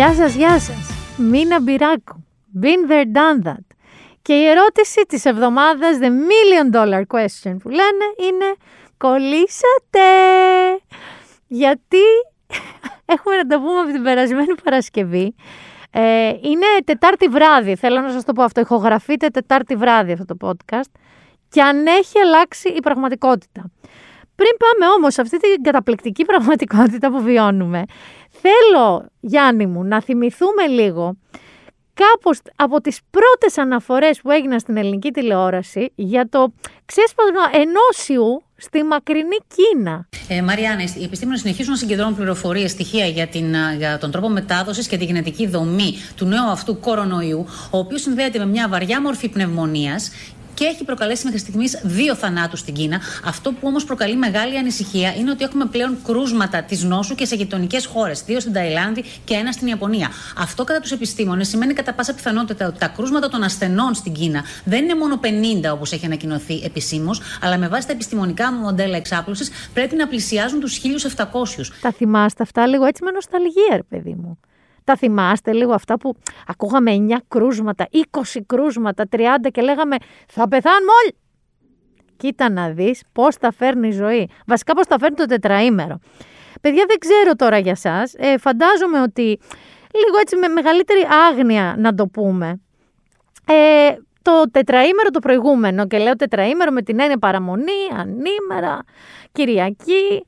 Γεια σας, γεια σας. Μίνα Μπειράκου. Been there, done that. Και η ερώτηση της εβδομάδας, the $1 million question που λένε, είναι κολλήσατε. Γιατί έχουμε να τα πούμε από την περασμένη Παρασκευή. Είναι Τετάρτη βράδυ, θέλω να σας το πω αυτό. Ηχογραφείται Τετάρτη βράδυ αυτό το podcast. Και αν έχει αλλάξει η πραγματικότητα. Πριν πάμε όμως σε αυτή την καταπληκτική πραγματικότητα που βιώνουμε, θέλω, Γιάννη μου, να θυμηθούμε λίγο κάπως από τις πρώτες αναφορές που έγιναν στην ελληνική τηλεόραση για το ξέσπασμα ενώσιου στη μακρινή Κίνα. Μαριάννα, οι επιστήμονες συνεχίζουν να συγκεντρώνουν πληροφορίες, στοιχεία για τον τρόπο μετάδοσης και τη γενετική δομή του νέου αυτού κορονοϊού, ο οποίος συνδέεται με μια βαριά μορφή πνευμονίας και έχει προκαλέσει μέχρι στιγμής 2 θανάτους στην Κίνα. Αυτό που όμως προκαλεί μεγάλη ανησυχία είναι ότι έχουμε πλέον κρούσματα της νόσου και σε γειτονικές χώρες, 2 στην Ταϊλάνδη και 1 στην Ιαπωνία. Αυτό κατά τους επιστήμονες σημαίνει κατά πάσα πιθανότητα ότι τα κρούσματα των ασθενών στην Κίνα δεν είναι μόνο 50 όπως έχει ανακοινωθεί επισήμως, αλλά με βάση τα επιστημονικά μοντέλα εξάπλωσης πρέπει να πλησιάζουν τους 1.700. Τα θυμάστε αυτά λίγο έτσι με νοσταλγία, ρε παιδί μου. Τα θυμάστε λίγο αυτά που ακούγαμε 9 κρούσματα, 20 κρούσματα, 30 και λέγαμε θα πεθάνουμε όλοι. Κοίτα να δεις πώς τα φέρνει η ζωή. Βασικά πώς τα φέρνει το τετραήμερο. Παιδιά, δεν ξέρω τώρα για σας. Φαντάζομαι ότι λίγο έτσι με μεγαλύτερη άγνοια να το πούμε. Το τετραήμερο το προηγούμενο, και λέω τετραήμερο με την έννοια παραμονή, ανήμερα, Κυριακή,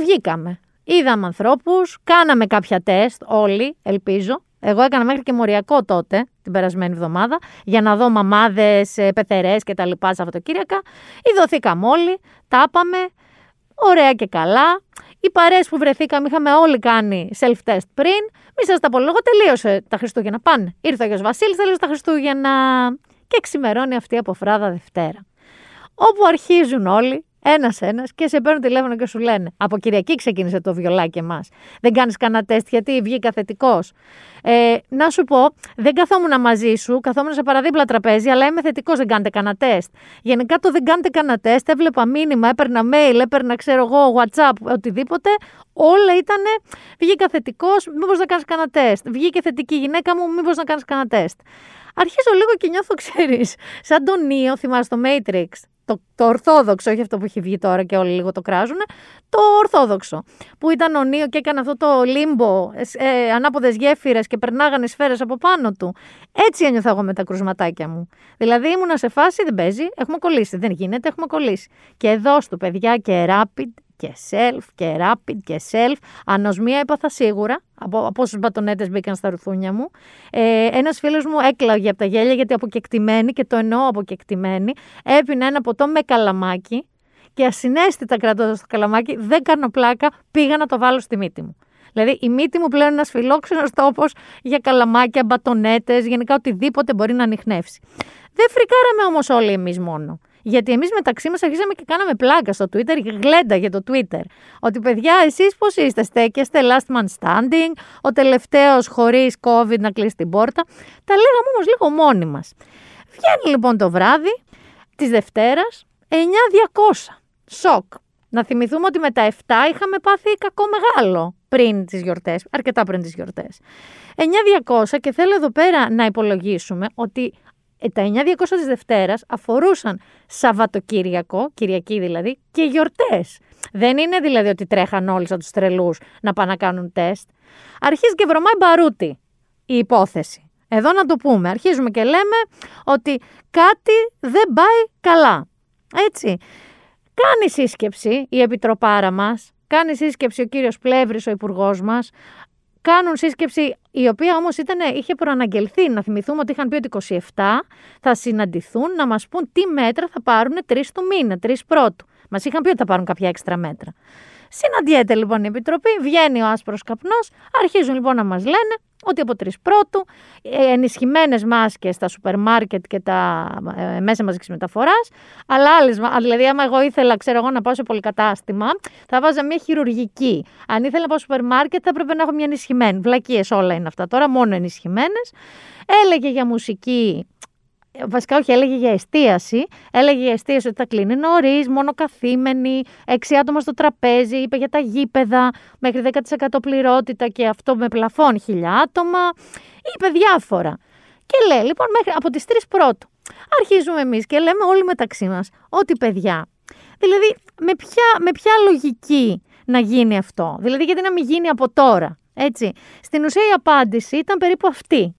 βγήκαμε. Είδαμε ανθρώπους, κάναμε κάποια τεστ όλοι, ελπίζω. Εγώ έκανα μέχρι και μοριακό τότε, την περασμένη εβδομάδα, για να δω μαμάδες, πεθερές και τα λοιπά Σαββατοκύριακα. Ειδωθήκαμε όλοι, τα είπαμε, ωραία και καλά. Οι παρέες που βρεθήκαμε είχαμε όλοι κάνει self-test πριν. Μη σας τα πω, λόγω τελείωσε τα Χριστούγεννα, πάνε. Ήρθε ο Άγιος Βασίλης, τελείωσε τα Χριστούγεννα και ξημερώνει αυτή η αποφράδα Δευτέρα. Όπου αρχίζουν όλοι. Ένας-ένας και σε παίρνουν τηλέφωνο και σου λένε από Κυριακή ξεκίνησε το βιολάκι εμάς. Δεν κάνεις κανένα τεστ γιατί βγήκα θετικός. Να σου πω, δεν καθόμουν μαζί σου, καθόμουν σε παραδίπλα τραπέζι, αλλά είμαι θετικός, δεν κάνετε κανένα τεστ. Γενικά το δεν κάνετε κανένα τεστ, έβλεπα μήνυμα, έπαιρνα mail, έπαιρνα ξέρω εγώ WhatsApp, οτιδήποτε. Όλα ήτανε βγήκα θετικός, μήπως να κάνεις κανένα τεστ. Βγήκε θετική γυναίκα μου, μήπως να κάνεις κανένα τεστ. Αρχίζω λίγο και νιώθω, ξέρεις, σαν τον Νίο, θυμάσαι το Matrix. Το ορθόδοξο, όχι αυτό που έχει βγει τώρα και όλοι λίγο το κράζουν, το ορθόδοξο. Που ήταν ο Νίο και έκανε αυτό το λίμπο, ανάποδες γέφυρες και περνάγανε σφαίρες από πάνω του. Έτσι ένιωθα εγώ με τα κρουσματάκια μου. Δηλαδή ήμουνα σε φάση, δεν παίζει, έχουμε κολλήσει. Δεν γίνεται, έχουμε κολλήσει. Και εδώ στο παιδιά και rapid και self και rapid και self. Ανοσμία έπαθα σίγουρα, από όσους μπατονέτες μπήκαν στα ρουθούνια μου. Ένας φίλος μου έκλαιγε από τα γέλια γιατί αποκεκτημένη, και το εννοώ αποκεκτημένη, έπινε ένα ποτό με καλαμάκι και ασυναίσθητα κρατώντας το καλαμάκι, δεν κάνω πλάκα, πήγα να το βάλω στη μύτη μου. Δηλαδή η μύτη μου πλέον είναι ένας φιλόξενος τόπος για καλαμάκια, μπατονέτες, γενικά οτιδήποτε μπορεί να ανιχνεύσει. Δεν φρικάραμε όμως όλοι εμείς μόνο. Γιατί εμείς μεταξύ μας αρχίσαμε και κάναμε πλάκα στο Twitter και γλέντα για το Twitter. Ότι παιδιά, εσείς πώς είστε, στέκεστε, last man standing, ο τελευταίος χωρίς COVID να κλείσει την πόρτα. Τα λέγαμε όμως λίγο μόνοι μας. Βγαίνει λοιπόν το βράδυ της Δευτέρας, 9.200. Σοκ. Να θυμηθούμε ότι με τα 7 είχαμε πάθει κακό μεγάλο πριν τις γιορτές, αρκετά πριν τις γιορτές. 9.200 και θέλω εδώ πέρα να υπολογίσουμε ότι τα 9.200 της Δευτέρας αφορούσαν Σαββατοκύριακο, Κυριακή δηλαδή, και γιορτές. Δεν είναι δηλαδή ότι τρέχαν όλοι σαν τους τρελούς να πάνε να κάνουν τεστ. Αρχίζει και βρωμάει μπαρούτι η υπόθεση. Εδώ να το πούμε. Αρχίζουμε και λέμε ότι κάτι δεν πάει καλά. Έτσι. Κάνει σύσκεψη η επιτροπάρα μας, κάνει σύσκεψη ο κύριος Πλεύρης, ο υπουργός μας. Κάνουν σύσκεψη, η οποία όμως είχε προαναγγελθεί. Να θυμηθούμε ότι είχαν πει ότι 27 θα συναντηθούν να μας πούν τι μέτρα θα πάρουν 3 του μήνα, 3 πρώτου. Μας είχαν πει ότι θα πάρουν κάποια έξτρα μέτρα. Συναντιέται λοιπόν η Επιτροπή, βγαίνει ο άσπρος καπνός, αρχίζουν λοιπόν να μας λένε ότι από 3 πρώτου, ενισχυμένες μάσκες στα σούπερ μάρκετ και τα μέσα μαζικής μεταφοράς, αλλά άλλες, δηλαδή άμα εγώ ήθελα να πάω σε πολυκατάστημα, θα βάζα μια χειρουργική. Αν ήθελα να πάω στο σούπερ μάρκετ θα έπρεπε να έχω μια ενισχυμένη. Βλακίες όλα είναι αυτά τώρα, μόνο ενισχυμένες. Έλεγε για μουσική Βασικά όχι, έλεγε για εστίαση. Έλεγε για εστίαση ότι θα κλείνει νωρίς, μόνο καθήμενοι, 6 άτομα στο τραπέζι. Είπε για τα γήπεδα, μέχρι 10% πληρότητα και αυτό με πλαφόν 1.000 άτομα. Είπε διάφορα. Και λέει, λοιπόν, μέχρι από τις 3 πρώτου. Αρχίζουμε εμείς και λέμε όλοι μεταξύ μας ότι παιδιά, δηλαδή με ποια λογική να γίνει αυτό, δηλαδή γιατί να μην γίνει από τώρα, έτσι. Στην ουσία η απάντηση ήταν περίπου αυτή.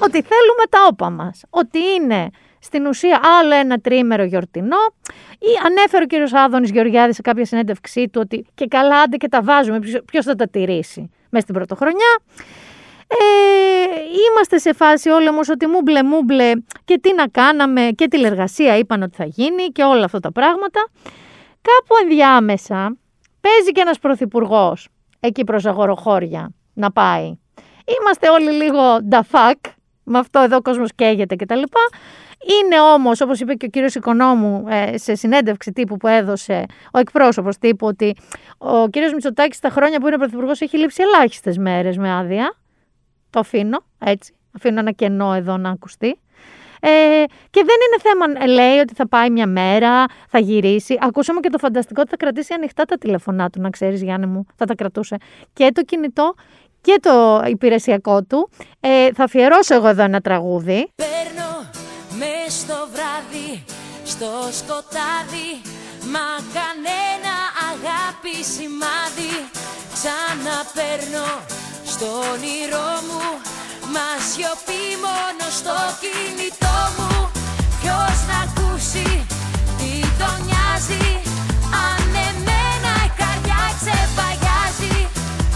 Ότι θέλουμε τα όπα μας, ότι είναι στην ουσία άλλο ένα 3ήμερο γιορτινό. Ή ανέφερε ο κύριος Άδωνης Γεωργιάδης σε κάποια συνέντευξή του ότι και καλά άντε και τα βάζουμε, ποιος θα τα τηρήσει μες στην πρωτοχρονιά. Είμαστε σε φάση όλοι όμως ότι μουμπλε και τι να κάναμε και τηλεργασία είπαν ότι θα γίνει και όλα αυτά τα πράγματα. Κάπου ενδιάμεσα παίζει και ένας πρωθυπουργός εκεί προς αγοροχώρια να πάει. Είμαστε όλοι λίγο νταφάκ, με αυτό εδώ ο κόσμος καίγεται κτλ. Είναι όμως, όπως είπε και ο κύριος Οικονόμου σε συνέντευξη τύπου που έδωσε ο εκπρόσωπος τύπου, ότι ο κύριος Μητσοτάκης στα χρόνια που είναι πρωθυπουργός έχει λείψει ελάχιστες μέρες με άδεια. Το αφήνω έτσι, αφήνω ένα κενό εδώ να ακουστεί. Και δεν είναι θέμα, λέει ότι θα πάει μια μέρα, θα γυρίσει. Ακούσαμε και το φανταστικό ότι θα κρατήσει ανοιχτά τα τηλεφωνά του, να ξέρεις Γιάννη μου, θα τα κρατούσε και το κινητό και το υπηρεσιακό του. Θα αφιερώσω εγώ εδώ ένα τραγούδι. Παίρνω μες στο βράδυ, στο σκοτάδι, μα κανένα αγάπη σημάδι. Ξαναπέρνω στο όνειρό μου, μα σιωπή μόνο στο κινητό μου. Ποιος να ακούσει, τι τον νοιάζει, αν εμένα η καρδιά ξεπαγιάζει.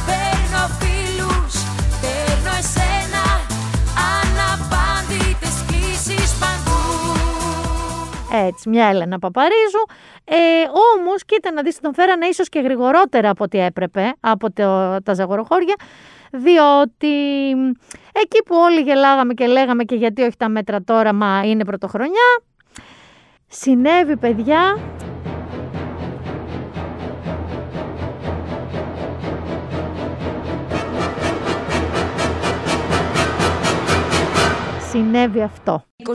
Παίρνω φίλους, παίρνω εσένα, αναπάντητες κλήσεις παντού. Έτσι, μια Έλενα Παπαρίζου. Όμως, κοίτα να δεις, τον φέρανε ίσως και γρηγορότερα από ό,τι έπρεπε, από τα ζαγοροχώρια, διότι εκεί που όλοι γελάγαμε και λέγαμε και γιατί όχι τα μέτρα τώρα, μα είναι πρωτοχρονιά, συνέβη παιδιά... Συνέβη αυτό. 21.657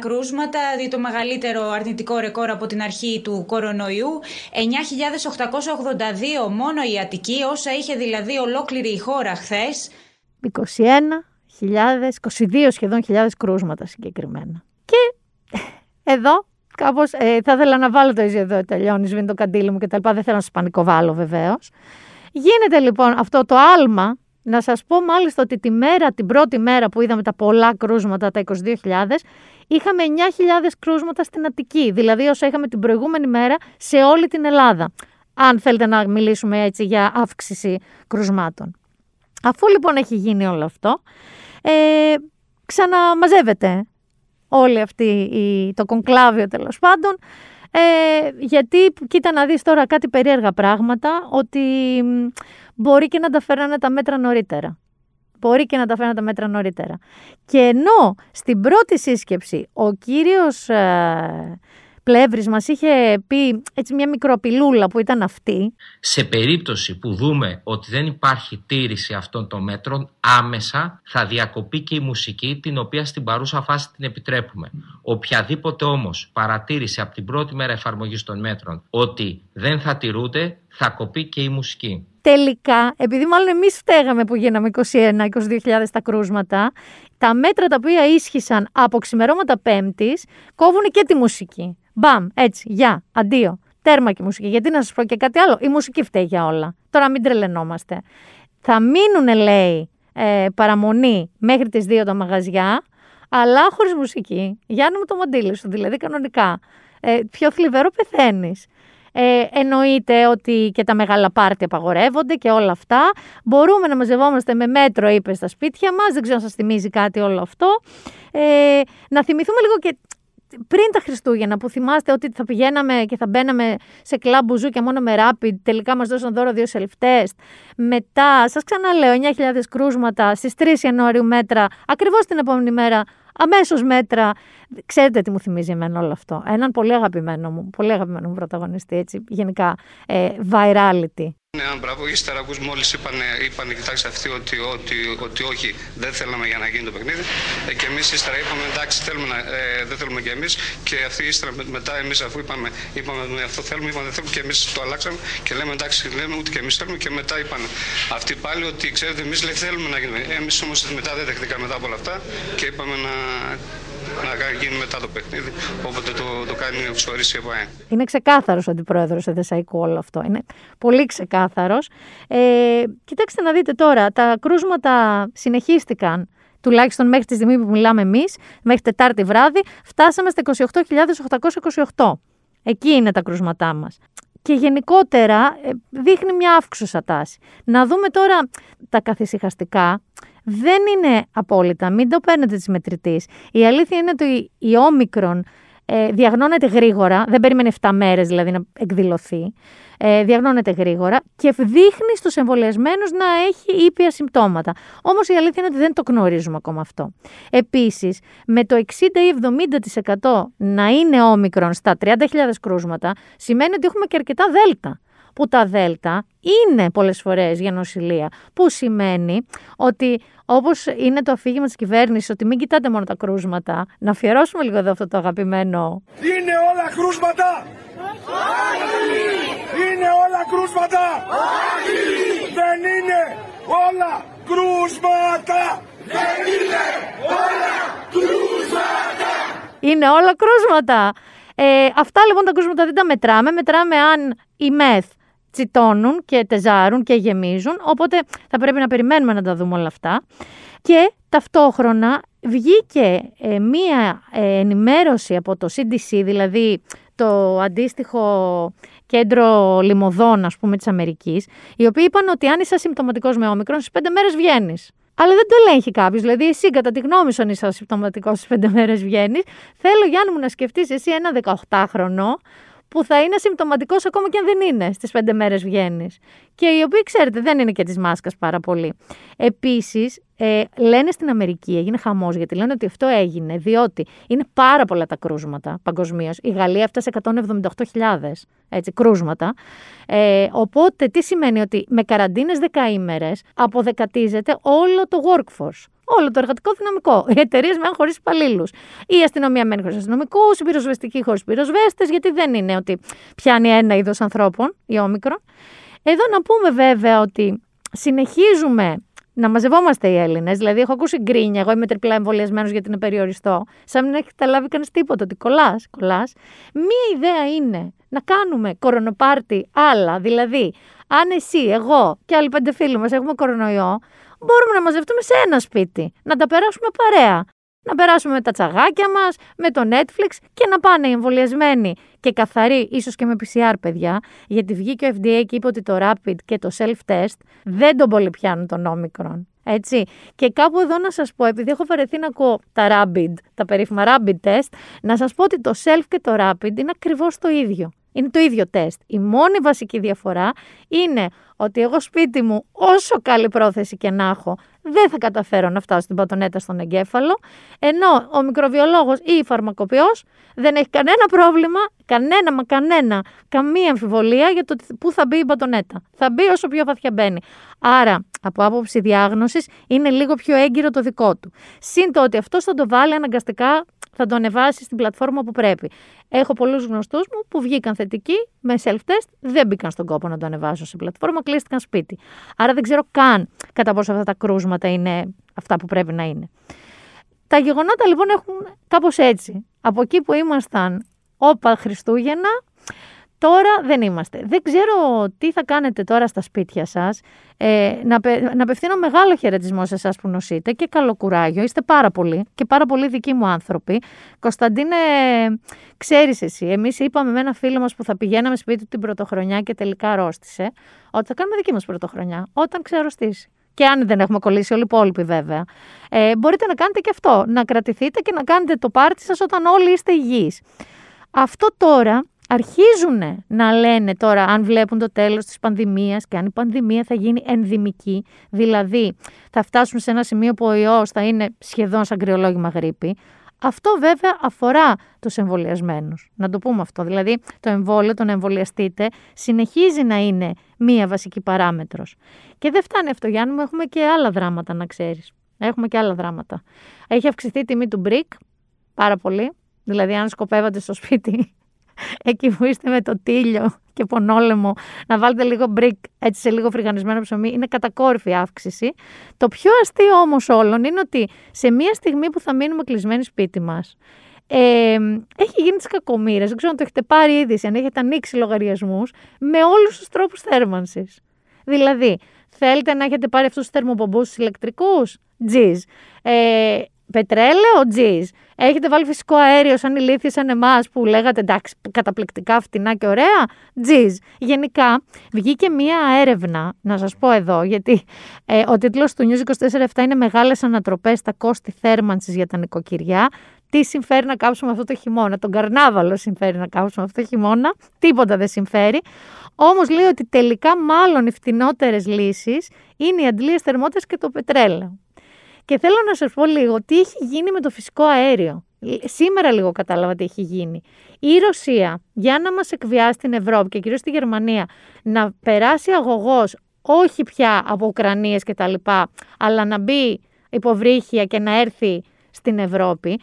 κρούσματα, το μεγαλύτερο αρνητικό ρεκόρ από την αρχή του κορονοϊού. 9.882 μόνο η Αττική, όσα είχε δηλαδή ολόκληρη η χώρα χθες. 22 σχεδόν χιλιάδες κρούσματα συγκεκριμένα. Και εδώ κάπως θα ήθελα να βάλω το εδώ τελειώνει, σβήνει το καντήλι μου κτλ. Δεν θέλω να σας πανικοβάλλω βεβαίως. Γίνεται λοιπόν αυτό το άλμα. Να σας πω μάλιστα ότι την πρώτη μέρα που είδαμε τα πολλά κρούσματα, τα 22.000, είχαμε 9.000 κρούσματα στην Αττική, δηλαδή όσα είχαμε την προηγούμενη μέρα σε όλη την Ελλάδα, αν θέλετε να μιλήσουμε έτσι για αύξηση κρούσματων. Αφού λοιπόν έχει γίνει όλο αυτό, ξαναμαζεύεται όλη αυτή το κονκλάβιο τέλος πάντων, γιατί κοίτα να δεις τώρα κάτι περίεργα πράγματα, ότι μπορεί και να τα φέρνανε τα μέτρα νωρίτερα. Και ενώ στην πρώτη σύσκεψη ο κύριος Πλεύρης μας είχε πει έτσι μια μικροπιλούλα που ήταν αυτή. Σε περίπτωση που δούμε ότι δεν υπάρχει τήρηση αυτών των μέτρων, άμεσα θα διακοπεί και η μουσική, την οποία στην παρούσα φάση την επιτρέπουμε. Οποιαδήποτε όμως παρατήρηση από την πρώτη μέρα εφαρμογής των μέτρων ότι δεν θα τηρούνται, θα κοπεί και η μουσική. Τελικά, επειδή μάλλον εμείς φταίγαμε που γίναμε 21.000-22.000 τα κρούσματα, τα μέτρα τα οποία ίσχυσαν από ξημερώματα Πέμπτης κόβουν και τη μουσική. Μπαμ, έτσι, γεια, αντίο, τέρμα και μουσική. Γιατί να σας πω και κάτι άλλο, η μουσική φταίει για όλα. Τώρα μην τρελαινόμαστε. Θα μείνουν, λέει, παραμονή μέχρι τις 2 τα μαγαζιά, αλλά χωρίς μουσική. Γιάννη μου το μαντήλι σου, δηλαδή κανονικά. Πιο θλιβερό πεθαίνεις. Εννοείται ότι και τα μεγάλα πάρτι απαγορεύονται και όλα αυτά. Μπορούμε να μαζευόμαστε με μέτρο, είπε, στα σπίτια μας. Δεν ξέρω αν σας θυμίζει κάτι όλο αυτό. Να θυμηθούμε λίγο και πριν τα Χριστούγεννα, που θυμάστε ότι θα πηγαίναμε και θα μπαίναμε σε κλαμπ μπουζούκια μόνο με rapid, τελικά μας δώσαν δώρο 2 self-test. Μετά, σας ξαναλέω, 9.000 κρούσματα, στις 3 Ιανουαρίου μέτρα, ακριβώς την επόμενη μέρα, αμέσως μέτρα. Ξέρετε τι μου θυμίζει εμένα όλο αυτό? Έναν πολύ αγαπημένο μου πρωταγωνιστή, έτσι, γενικά, virality. Ναι, μπράβο, ύστερα ακούς, μόλις είπανε, κοιτάξτε αυτοί ότι όχι, δεν θέλαμε για να γίνει το παιχνίδι, και εμείς ύστερα είπαμε εντάξει, δεν θέλουμε και εμείς, και αυτοί ύστερα μετά εμείς, αφού είπαμε αυτό θέλουμε, είπαμε δεν θέλουμε, και εμείς το αλλάξαμε και λέμε εντάξει, λέμε ούτε και εμείς θέλουμε, και μετά είπανε αυτοί πάλι ότι ξέρετε εμείς λέει, θέλουμε να γίνουμε, εμείς όμως μετά δεν δεχτήκαμε μετά από όλα αυτά και είπαμε να γίνει μετά το παιχνίδι, όποτε το κάνει εξορίσει ΕΠΑΕ. Είναι ξεκάθαρος ο αντιπρόεδρος Εδεσσαϊκού όλο αυτό. Είναι πολύ ξεκάθαρος. Κοιτάξτε να δείτε τώρα, τα κρούσματα συνεχίστηκαν, τουλάχιστον μέχρι τη στιγμή που μιλάμε εμείς, μέχρι Τετάρτη βράδυ, φτάσαμε στα 28.828. Εκεί είναι τα κρούσματά μας. Και γενικότερα δείχνει μια αύξουσα τάση. Να δούμε τώρα τα καθησυχαστικά. Δεν είναι απόλυτα, μην το παίρνετε της μετρητής. Η αλήθεια είναι ότι η όμικρον διαγνώνεται γρήγορα, δεν περιμένει 7 μέρες δηλαδή να εκδηλωθεί, διαγνώνεται γρήγορα και δείχνει στους εμβολιασμένους να έχει ήπια συμπτώματα. Όμως η αλήθεια είναι ότι δεν το γνωρίζουμε ακόμα αυτό. Επίσης, με το 60 ή 70% να είναι όμικρον στα 30.000 κρούσματα, σημαίνει ότι έχουμε και αρκετά δέλτα. Που τα δέλτα είναι πολλές φορές για νοσηλεία, που σημαίνει ότι όπως είναι το αφήγημα της κυβέρνησης ότι μην κοιτάτε μόνο τα κρούσματα, να αφιερώσουμε λίγο εδώ αυτό το αγαπημένο. Είναι όλα κρούσματα! Όχι! Είναι όλα κρούσματα! Όχι! Δεν είναι όλα κρούσματα! Δεν είναι όλα κρούσματα! Είναι όλα κρούσματα! Αυτά λοιπόν τα κρούσματα δεν τα μετράμε, μετράμε αν η μεθ τσιτώνουν και τεζάρουν και γεμίζουν, οπότε θα πρέπει να περιμένουμε να τα δούμε όλα αυτά. Και ταυτόχρονα βγήκε μία ενημέρωση από το CDC, δηλαδή το αντίστοιχο κέντρο λιμωδών, ας πούμε, της Αμερικής, οι οποίοι είπαν ότι αν είσαι ασυμπτωματικός με όμικρον, στις 5 μέρες βγαίνεις. Αλλά δεν το ελέγχει κάποιος. Δηλαδή, εσύ κατά τη γνώμη σου, αν είσαι ασυμπτωματικός, στις 5 μέρες βγαίνεις. Θέλω, Γιάννη μου, να σκεφτείς εσύ ένα 18χρονο που θα είναι ασυμπτωματικός ακόμα και αν δεν είναι στις 5 μέρες βγαίνεις. Και οι οποίοι, ξέρετε, δεν είναι και της μάσκας πάρα πολύ. Επίσης, λένε στην Αμερική, έγινε χαμός, γιατί λένε ότι αυτό έγινε, διότι είναι πάρα πολλά τα κρούσματα παγκοσμίως. Η Γαλλία έφτασε 178.000 κρούσματα. Οπότε, τι σημαίνει ότι με καραντίνες 10 ημέρες αποδεκατίζεται όλο το workforce. Όλο το εργατικό δυναμικό. Οι εταιρείες μένουν χωρίς υπαλλήλους. Η αστυνομία μένει χωρίς αστυνομικούς, οι πυροσβεστικοί χωρίς πυροσβέστες, γιατί δεν είναι ότι πιάνει ένα είδος ανθρώπων, η όμικρον. Εδώ να πούμε βέβαια ότι συνεχίζουμε να μαζευόμαστε οι Έλληνες. Δηλαδή, έχω ακούσει γκρίνια. Εγώ είμαι τριπλά εμβολιασμένος γιατί είναι περιοριστό. Σαν μην έχει καταλάβει κανείς τίποτα, ότι κολλάς. Μία ιδέα είναι να κάνουμε κορονοπάρτι άλλα. Δηλαδή, αν εσύ, εγώ και άλλοι 5 φίλοι μας έχουμε κορονοϊό, μπορούμε να μαζευτούμε σε ένα σπίτι, να τα περάσουμε παρέα, να περάσουμε με τα τσαγάκια μας, με το Netflix και να πάνε οι εμβολιασμένοι και καθαροί, ίσως και με PCR, παιδιά, γιατί βγήκε ο FDA και είπε ότι το rapid και το self-test δεν τον πολυπιάνουν τον όμικρον. Έτσι. Και κάπου εδώ να σας πω, επειδή έχω βαρεθεί να ακούω τα rapid, τα περίφημα rapid test, να σας πω ότι το self και το rapid είναι ακριβώς το ίδιο. Είναι το ίδιο τεστ. Η μόνη βασική διαφορά είναι ότι εγώ σπίτι μου, όσο καλή πρόθεση και να έχω, δεν θα καταφέρω να φτάσω την πατονέτα στον εγκέφαλο, ενώ ο μικροβιολόγος ή η φαρμακοποιός δεν έχει κανένα πρόβλημα, καμία αμφιβολία για το πού θα μπει η πατονέτα. Θα μπει όσο πιο βαθιά μπαίνει. Άρα, από άποψη διάγνωσης, είναι λίγο πιο έγκυρο το δικό του. Συν το ότι αυτός θα το βάλει αναγκαστικά, θα το ανεβάσει στην πλατφόρμα που πρέπει. Έχω πολλούς γνωστούς μου που βγήκαν θετικοί με self-test, δεν μπήκαν στον κόπο να το ανεβάσουν σε πλατφόρμα, κλείστηκαν σπίτι. Άρα δεν ξέρω καν κατά πόσο αυτά τα κρούσματα είναι αυτά που πρέπει να είναι. Τα γεγονότα λοιπόν έχουν κάπως έτσι. Από εκεί που ήμασταν όπα Χριστούγεννα, τώρα δεν είμαστε. Δεν ξέρω τι θα κάνετε τώρα στα σπίτια σας. Να απευθύνω μεγάλο χαιρετισμό σε εσάς που νοσείτε και καλό κουράγιο. Είστε πάρα πολλοί και πάρα πολλοί δικοί μου άνθρωποι. Κωνσταντίνε, ξέρεις εσύ, εμείς είπαμε με ένα φίλο μας που θα πηγαίναμε σπίτι του την πρωτοχρονιά και τελικά αρρώστησε, ότι θα κάνουμε δική μας πρωτοχρονιά όταν ξεαρρωστήσει. και αν δεν έχουμε κολλήσει όλοι οι υπόλοιποι βέβαια, μπορείτε να κάνετε και αυτό, να κρατηθείτε και να κάνετε το πάρτι σας όταν όλοι είστε υγιείς. Αυτό τώρα αρχίζουν να λένε τώρα αν βλέπουν το τέλος της πανδημίας και αν η πανδημία θα γίνει ενδημική, δηλαδή θα φτάσουν σε ένα σημείο που ο ιός θα είναι σχεδόν σαν κρυολόγημα γρήπη. Αυτό βέβαια αφορά τους εμβολιασμένους. Να το πούμε αυτό. Δηλαδή το εμβόλιο, το να εμβολιαστείτε, συνεχίζει να είναι μία βασική παράμετρος. Και δεν φτάνει αυτό, Γιάννη μου, έχουμε και άλλα δράματα να ξέρεις. Έχουμε και άλλα δράματα. Έχει αυξηθεί η τιμή του μπρικ πάρα πολύ. Δηλαδή αν σκοπεύατε στο σπίτι, εκεί που είστε με το τίλιο και πονόλεμο, να βάλετε λίγο μπρικ έτσι σε λίγο φρυγανισμένο ψωμί, είναι κατακόρυφη αύξηση. Το πιο αστείο όμως όλων είναι ότι σε μια στιγμή που θα μείνουμε κλεισμένοι σπίτι μας, έχει γίνει τις κακομοίρες, δεν ξέρω αν το έχετε πάρει είδηση, αν έχετε ανοίξει λογαριασμούς, με όλους τους τρόπους θέρμανσης. Δηλαδή, θέλετε να έχετε πάρει αυτούς τους θερμοπομπούς τους ηλεκτρικούς, τζιζ. Πετρέλαιο, τζιζ. Έχετε βάλει φυσικό αέριο σαν ηλίθιοι σαν εμάς που λέγατε εντάξει καταπληκτικά φτηνά και ωραία, τζιζ. Γενικά βγήκε μία έρευνα, να σας πω εδώ, γιατί ο τίτλος του News 24/7 είναι «Μεγάλες ανατροπές στα κόστη θέρμανσης για τα νοικοκυριά». Τι συμφέρει να κάψουμε αυτό το χειμώνα, τον καρνάβαλο συμφέρει να κάψουμε αυτό το χειμώνα, τίποτα δεν συμφέρει. Όμως λέει ότι τελικά μάλλον οι φτηνότερες λύσεις είναι οι αντλίες θερμότητας και το πετρέλαιο. Και θέλω να σας πω λίγο τι έχει γίνει με το φυσικό αέριο. Σήμερα λίγο κατάλαβα τι έχει γίνει. Η Ρωσία, για να μας εκβιάσει την Ευρώπη και κυρίως τη Γερμανία, να περάσει αγωγός όχι πια από Ουκρανίες και τα λοιπά, αλλά να μπει υποβρύχια και να έρθει στην Ευρώπη,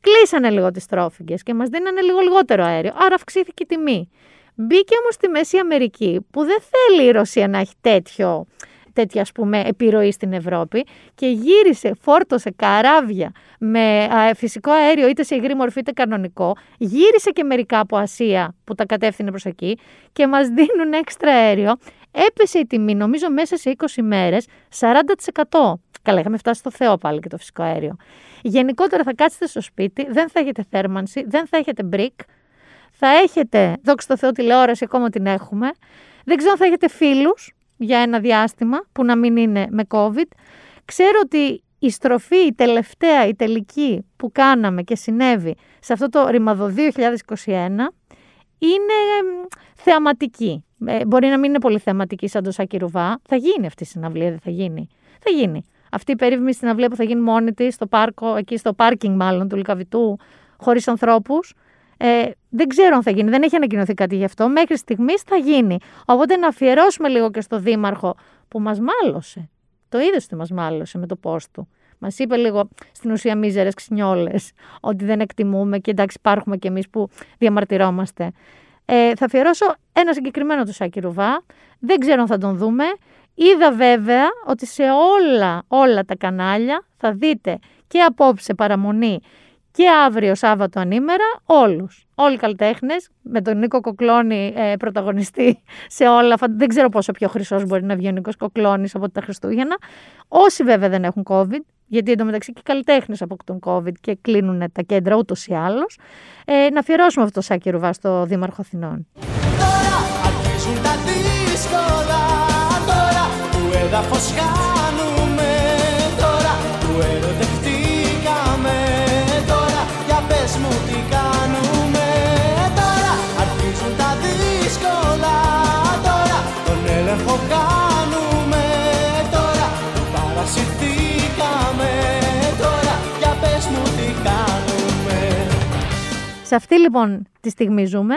κλείσανε λίγο τις τρόφιγγες και μας δίνανε λίγο λιγότερο αέριο, άρα αυξήθηκε η τιμή. Μπήκε όμως στη Μέση Αμερική, που δεν θέλει η Ρωσία να έχει τέτοια ας πούμε επιρροή στην Ευρώπη, και γύρισε, φόρτωσε καράβια με φυσικό αέριο, είτε σε υγρή μορφή είτε κανονικό, γύρισε και μερικά από Ασία που τα κατεύθυνε προς εκεί και μας δίνουν έξτρα αέριο. Έπεσε η τιμή νομίζω μέσα σε 20 ημέρες 40%. Καλά, είχαμε φτάσει στο Θεό πάλι και το φυσικό αέριο. Γενικότερα θα κάτσετε στο σπίτι, δεν θα έχετε θέρμανση, δεν θα έχετε μπρικ, θα έχετε, δόξα τω Θεώ, τηλεόραση ακόμα την έχουμε, δεν ξέρω αν θα έχετε φίλους για ένα διάστημα που να μην είναι με COVID. Ξέρω ότι η στροφή, η τελευταία, η τελική που κάναμε και συνέβη σε αυτό το ρημαδοδίο 2021 είναι θεαματική. Μπορεί να μην είναι πολύ θεαματική σαν το Σάκη Ρουβά. Θα γίνει αυτή η συναυλία, δεν θα γίνει? Θα γίνει. Αυτή η περίφημη συναυλία που θα γίνει μόνη της στο πάρκο, εκεί στο πάρκινγκ μάλλον του Λυκαβητού, χωρίς ανθρώπους. Δεν ξέρω αν θα γίνει, δεν έχει ανακοινωθεί κάτι γι' αυτό. Μέχρι στιγμής θα γίνει. Οπότε να αφιερώσουμε λίγο και στο Δήμαρχο που μας μάλωσε. Το είδες ότι μας μάλωσε με το post του. Μας είπε λίγο στην ουσία μίζερες ξινιόλες, ότι δεν εκτιμούμε και εντάξει υπάρχουμε κι εμείς που διαμαρτυρόμαστε. Θα αφιερώσω ένα συγκεκριμένο του Σάκη Ρουβά. Δεν ξέρω αν θα τον δούμε. Είδα βέβαια ότι σε όλα τα κανάλια θα δείτε και απόψε παραμονή και αύριο Σάββατο ανήμερα όλους. Όλοι οι καλλιτέχνες, με τον Νίκο Κοκλώνη πρωταγωνιστή σε όλα. Δεν ξέρω πόσο πιο χρυσός μπορεί να βγει ο Νίκος Κοκλώνης από τα Χριστούγεννα. Όσοι βέβαια δεν έχουν COVID, γιατί εντωμεταξύ και οι καλλιτέχνες αποκτούν COVID και κλείνουν τα κέντρα ούτως ή άλλως. Να αφιερώσουμε αυτό το Σάκη Ρουβά στο Δήμαρχο Αθηνών. Τώρα αρχίζουν τα δύσκολα, τώρα του έδαφος χάνουμε, τώρα του ερωτευτήκαμε, τώρα για πες μου τι κάνουμε, τώρα αρχίζουν τα δύσκολα, τώρα τον έλεγχο κάνουμε, τώρα του παρασυρθήκαμε, τώρα για πες μου τι κάνουμε. Σε αυτή λοιπόν τη στιγμή ζούμε.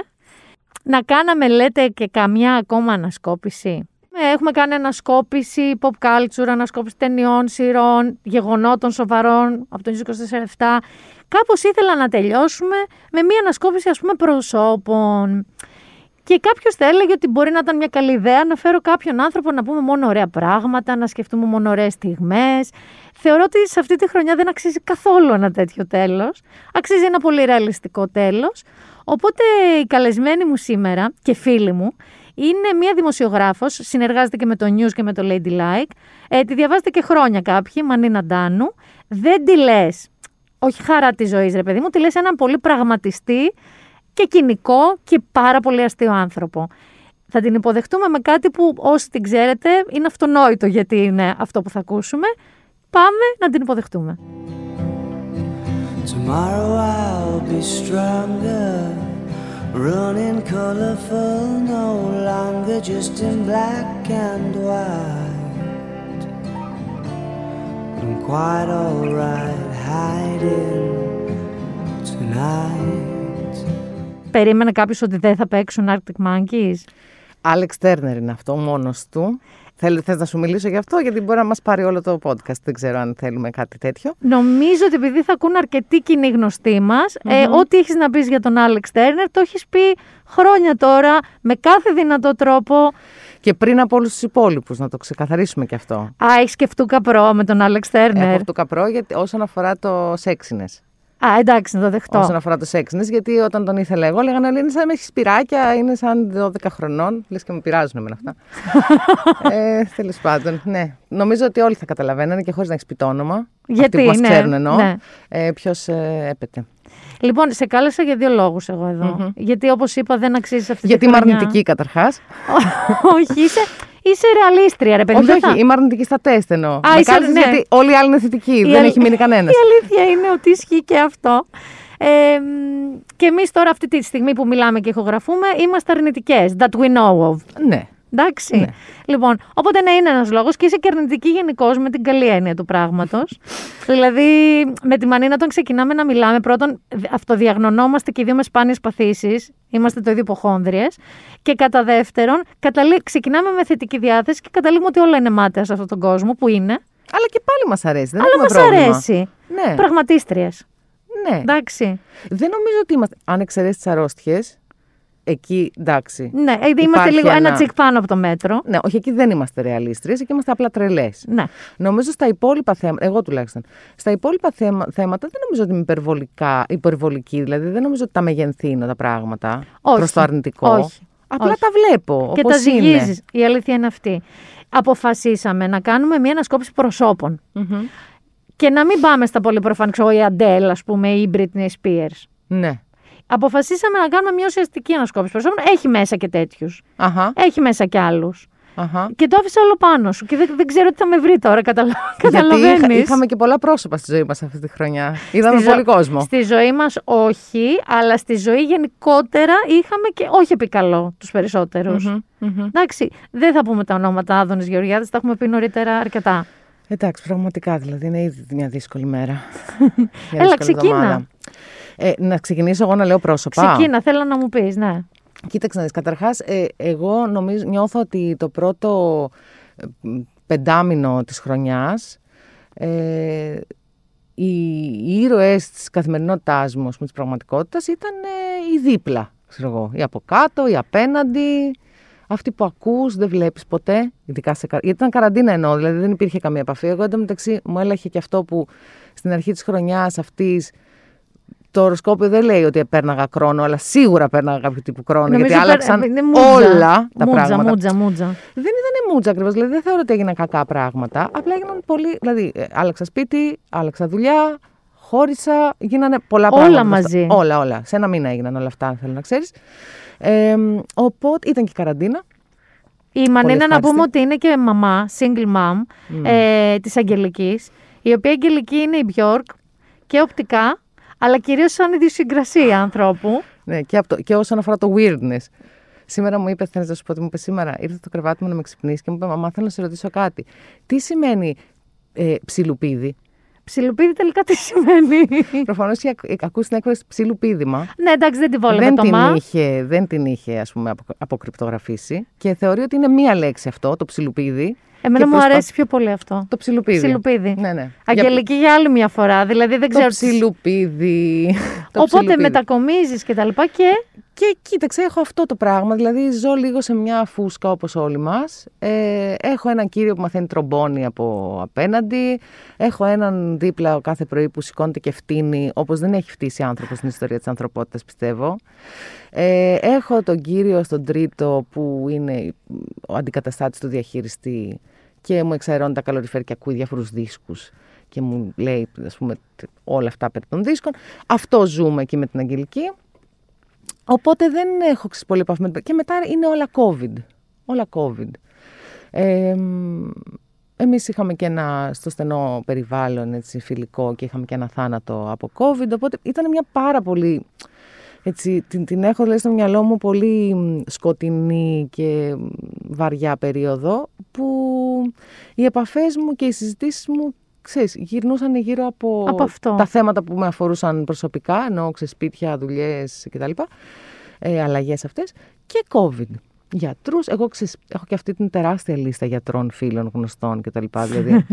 Να κάναμε, λέτε, και καμιά ακόμα ανασκόπηση. Έχουμε κάνει ανασκόπηση pop culture, ανασκόπηση ταινιών, σειρών, γεγονότων σοβαρών από το News 24/7. Κάπως ήθελα να τελειώσουμε με μια ανασκόπηση ας πούμε προσώπων. Και κάποιος θα έλεγε ότι μπορεί να ήταν μια καλή ιδέα να φέρω κάποιον άνθρωπο να πούμε μόνο ωραία πράγματα, να σκεφτούμε μόνο ωραίες στιγμές. Θεωρώ ότι σε αυτή τη χρονιά δεν αξίζει καθόλου ένα τέτοιο τέλος. Αξίζει ένα πολύ ρεαλιστικό τέλος. Οπότε η καλεσμένη μου σήμερα και φίλη μου είναι μια δημοσιογράφος, συνεργάζεται και με το News και με το Ladylike, τη διαβάζετε και χρόνια κάποιοι, Μανίνα Ντάνου. Δεν τη λες, όχι χαρά της ζωής ρε παιδί μου, τη λες έναν πολύ πραγματιστή και κοινικό και πάρα πολύ αστείο άνθρωπο. θα την υποδεχτούμε με κάτι που όσοι την ξέρετε είναι αυτονόητο γιατί είναι αυτό που θα ακούσουμε. Πάμε να την υποδεχτούμε. Tomorrow I'll be stronger, running colorful, no longer just in black and white. I'm quite alright hiding tonight. Περίμενε κάποιος ότι δεν θα παίξουν Arctic Monkeys. Alex Turner είναι αυτό μόνος του. Θες να σου μιλήσω γι' αυτό, γιατί μπορεί να μας πάρει όλο το podcast. Δεν ξέρω αν θέλουμε κάτι τέτοιο. Νομίζω ότι επειδή θα ακούνε αρκετοί κοινοί γνωστοί μας, ό,τι έχεις να πεις για τον Alex Turner, το έχεις πει χρόνια τώρα, με κάθε δυνατό τρόπο. Και πριν από όλους τους υπόλοιπους, να το ξεκαθαρίσουμε κι αυτό. Α, έχεις και φτούκα προ με τον Alex Turner. Έχω φτούκα προ γιατί, όσον αφορά το sexiness. Α, εντάξει, να το δεχτώ. Όσον αφορά το sexiness, γιατί όταν τον ήθελα εγώ, λέγανε όλοι είναι σαν να έχει πυράκια, είναι σαν 12 χρονών. Λες και με πειράζουν εμένα αυτά. Τέλος πάντων, ναι. Νομίζω ότι όλοι θα καταλαβαίνανε και χωρίς να έχεις πει το όνομα. Γιατί, αυτοί που μας ξέρουν εννοώ. Ναι. Ποιος έπεται. Λοιπόν, σε κάλεσα για δύο λόγους εγώ εδώ. Mm-hmm. Γιατί όπως είπα, δεν αξίζει αυτή τη χρονιά. Γιατί είμαι αρνητική καταρχάς. Όχι, Είσαι ρεαλίστρια, ρε παιδί. Όχι, όχι, είμαι αρνητική στα τεστ εννοώ. Με κάλεσες γιατί όλοι οι άλλοι είναι θετικοί, δεν έχει μείνει κανένας. Η αλήθεια είναι ότι ισχύει και αυτό. Και εμείς τώρα αυτή τη στιγμή που μιλάμε και ηχογραφούμε, είμαστε αρνητικές. That we know of. Ναι. Εντάξει. Ναι. Λοιπόν, οπότε να είναι ένας λόγος και είσαι και αρνητική γενικώς με την καλή έννοια του πράγματος. Δηλαδή, με τη μανίνα όταν ξεκινάμε να μιλάμε, πρώτον, αυτοδιαγνωνόμαστε και οι δύο με σπάνιες παθήσεις. Είμαστε το ίδιο υποχόνδριες. Και κατά δεύτερον, ξεκινάμε με θετική διάθεση και καταλήγουμε ότι όλα είναι μάταια σε αυτόν τον κόσμο που είναι. Αλλά και πάλι μας αρέσει. Δεν έχουμε πρόβλημα. Αλλά μας αρέσει. Ναι. Πραγματίστριες. Ναι. Εντάξει. Δεν νομίζω ότι είμαστε. Αν εξαιρέσεις τις αρρώστιες. Εκεί, εντάξει. Ναι, είμαστε λίγο ένα τσικ πάνω από το μέτρο. Ναι, όχι, εκεί δεν είμαστε ρεαλίστριες, εκεί είμαστε απλά τρελές. Ναι. Νομίζω στα υπόλοιπα θέματα, εγώ τουλάχιστον, στα υπόλοιπα θέματα δεν νομίζω ότι είμαι υπερβολική, δηλαδή δεν νομίζω ότι τα μεγενθύνω τα πράγματα προς το αρνητικό. Όχι. Απλά τα βλέπω. Και τα ζυγίζεις. Η αλήθεια είναι αυτή. Αποφασίσαμε να κάνουμε μια ανασκόπηση προσώπων. Mm-hmm. Και να μην πάμε στα πολύ προφανή, η Αντέλ, ας πούμε, ή η Μπρίτνη Σπίαρς. Ναι. Αποφασίσαμε να κάνουμε μια ουσιαστική ανασκόπηση προσώπων. Έχει μέσα και τέτοιους. Αχα. Έχει μέσα και άλλους. Αχα. Και το άφησα όλο πάνω σου. Και δεν ξέρω τι θα με βρει τώρα. Καταλαβαίνεις. Γιατί είχαμε και πολλά πρόσωπα στη ζωή μας αυτή τη χρονιά. Είδαμε πολύ κόσμο. Στη ζωή μας όχι, αλλά στη ζωή γενικότερα είχαμε και όχι επί καλό τους περισσότερους. Mm-hmm, mm-hmm. Εντάξει, δεν θα πούμε τα ονόματα Άδωνης Γεωργιάδης, τα έχουμε πει νωρίτερα αρκετά. Εντάξει, πραγματικά δηλαδή είναι ήδη μια δύσκολη μέρα. Έλα, ξεκίνα. Να ξεκινήσω εγώ να λέω πρόσωπα. Ξεκίνα, θέλω να μου πεις, ναι. Κοίταξε να δεις. Καταρχάς, εγώ νιώθω ότι το πρώτο πεντάμινο της χρονιάς οι ήρωες της καθημερινότητάς μου, της πραγματικότητας, ήταν οι δίπλα, ξέρω εγώ. Οι από κάτω, οι απέναντι, αυτοί που ακούς, δεν βλέπεις ποτέ. Ειδικά γιατί ήταν καραντίνα εννοώ, δηλαδή δεν υπήρχε καμία επαφή. Εγώ εντωμεταξύ μου έλαχε και αυτό που στην αρχή της χρονιάς αυτής. Το οροσκόπιο δεν λέει ότι πέρναγα χρόνο, αλλά σίγουρα πέρναγα κάποιο τύπου χρόνο. Νομίζω γιατί άλλαξαν όλα τα πράγματα. Μούτζα. Δεν ήταν μούτζα ακριβώς. Δηλαδή δεν θεωρώ ότι έγιναν κακά πράγματα. Απλά έγιναν πολύ. Δηλαδή άλλαξα σπίτι, άλλαξα δουλειά, χώρισα. Γίνανε πολλά όλα πράγματα. Όλα μαζί. Όλα. Σε ένα μήνα έγιναν όλα αυτά, θέλω να ξέρεις. Οπότε ήταν και η καραντίνα. Η Μανίνα, να πούμε ότι είναι και μαμά, single mom της Αγγελικής. Η οποία Αγγελική είναι η Bjork και οπτικά. Αλλά κυρίως σαν ιδιοσυγκρασία ανθρώπου. Ναι, και όσον αφορά το weirdness. Σήμερα μου είπε, θέλεις να σου πω τι μου είπε σήμερα. Ήρθε το κρεβάτι μου να με ξυπνήσει και μου είπε, μαμά, θέλω να σε ρωτήσω κάτι. Τι σημαίνει ψιλουπίδι. Ψιλουπίδι τελικά τι σημαίνει. Προφανώς και ακούς την έκφραση ψιλουπίδημα. Ναι, εντάξει, δεν την βόλευε το μα. Δεν την είχε, ας πούμε, αποκρυπτογραφήσει. Και θεωρεί ότι είναι μία λέξη αυτό, το ψιλουπίδι. Εμένα μου αρέσει πιο πολύ αυτό. Το ψιλουπίδι. Ναι. Αγγελική για άλλη μια φορά. Δηλαδή δεν ξέρω. Το ψιλουπίδι. Οπότε μετακομίζεις και τα λοιπά και κοίταξε, έχω αυτό το πράγμα. Δηλαδή ζω λίγο σε μια φούσκα όπως όλοι μας. Έχω έναν κύριο που μαθαίνει τρομπόνι από απέναντι. Έχω έναν δίπλα κάθε πρωί που σηκώνεται και φτύνει, όπως δεν έχει φτύσει άνθρωπος στην ιστορία της ανθρωπότητας, πιστεύω. Έχω τον κύριο στον τρίτο που είναι ο αντικαταστάτης του διαχειριστή. Και μου εξαερώνει τα καλωριφέρ και ακούει διάφορους δίσκους. Και μου λέει, ας πούμε, όλα αυτά περί των δίσκων. Αυτό ζούμε εκεί με την Αγγελική. Οπότε δεν έχω πολύ επαφή με την. Και μετά είναι όλα COVID. Όλα COVID. Εμείς είχαμε και ένα στο στενό περιβάλλον έτσι, φιλικό και είχαμε και ένα θάνατο από COVID. Οπότε ήταν μια πάρα πολύ. Έτσι, την έχω λέει, στο μυαλό μου πολύ σκοτεινή και βαριά περίοδο που οι επαφές μου και οι συζητήσεις μου ξέρεις, γυρνούσαν γύρω από αυτό. Τα θέματα που με αφορούσαν προσωπικά, ενώ ξεσπίτια, δουλειές κτλ. Αλλαγές αυτές και COVID. Γιατρούς, εγώ έχω και αυτή την τεράστια λίστα γιατρών, φίλων, γνωστών κτλ. Δηλαδή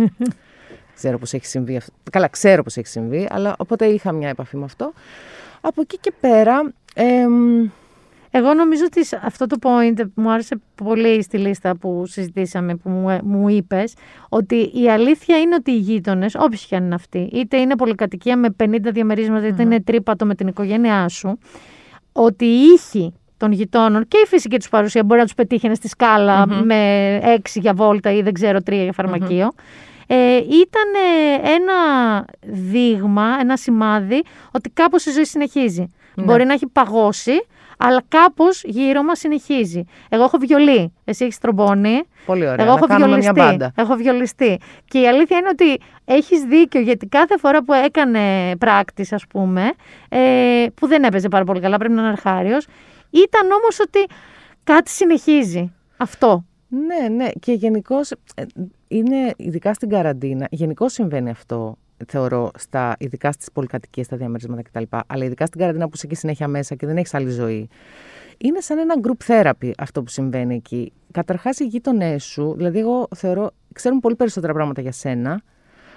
ξέρω πως έχει συμβεί αυτό. Καλά, ξέρω πως έχει συμβεί, αλλά οπότε είχα μια επαφή με αυτό. Από εκεί και πέρα, εγώ νομίζω ότι αυτό το point μου άρεσε πολύ στη λίστα που συζητήσαμε, που μου είπες, ότι η αλήθεια είναι ότι οι γείτονες, όποιοι και αν είναι αυτοί, είτε είναι πολυκατοικία με 50 διαμερίσματα, είτε είναι τρύπατο με την οικογένειά σου, ότι οι ήχοι των γειτόνων και η φυσική τους παρουσία μπορεί να τους πετύχαινε στη σκάλα με 6 για βόλτα ή δεν ξέρω 3 για φαρμακείο. Ήταν ένα δείγμα, ένα σημάδι ότι κάπως η ζωή συνεχίζει. Ναι. Μπορεί να έχει παγώσει, αλλά κάπως γύρω μας συνεχίζει. Εγώ έχω βιολί, εσύ έχεις τρομπόνι. Πολύ ωραία, εγώ έχω βιολιστεί, μια μπάντα. Έχω βιολιστεί. Και η αλήθεια είναι ότι έχεις δίκιο, γιατί κάθε φορά που έκανε πράκτης, ας πούμε, που δεν έπαιζε πάρα πολύ καλά, πρέπει να είναι αρχάριος, ήταν όμως ότι κάτι συνεχίζει αυτό. Ναι, ναι. Και γενικώς, είναι ειδικά στην καραντίνα, γενικώς συμβαίνει αυτό, θεωρώ, ειδικά στις πολυκατοικίες, στα διαμερίσματα κτλ. Αλλά ειδικά στην καραντίνα που είσαι και συνέχεια μέσα και δεν έχεις άλλη ζωή. Είναι σαν ένα group therapy αυτό που συμβαίνει εκεί. Καταρχάς, οι γείτονές σου, δηλαδή, εγώ θεωρώ, ξέρουν πολύ περισσότερα πράγματα για σένα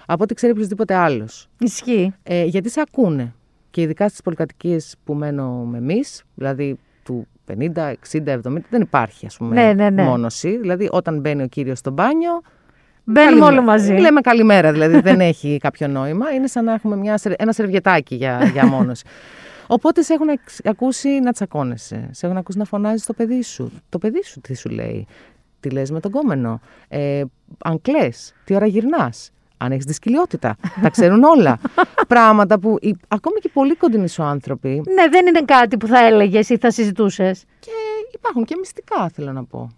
από ό,τι ξέρει οποιοδήποτε άλλος. Ισχύει. Γιατί σε ακούνε. Και ειδικά στις πολυκατοικίες που μένουμε εμείς, δηλαδή του 50, 60, 70, δεν υπάρχει ας πούμε μόνωση. Δηλαδή όταν μπαίνει ο κύριος στο μπάνιο, μπαίνουμε όλοι μαζί. Λέμε καλημέρα, δηλαδή δεν έχει κάποιο νόημα. Είναι σαν να έχουμε ένα σερβιετάκι για μόνωση. Οπότε σε έχουν ακούσει να τσακώνεσαι, σε έχουν ακούσει να φωνάζεις το παιδί σου. Το παιδί σου τι σου λέει, τι λες με τον κόμενο, αν κλαις, τι ώρα γυρνάς. Αν έχεις δυσκολιότητα, τα ξέρουν όλα. Πράγματα που ακόμη και πολύ κοντινοί σου άνθρωποι. Ναι, δεν είναι κάτι που θα έλεγες ή θα συζητούσες. Και υπάρχουν και μυστικά, θέλω να πω.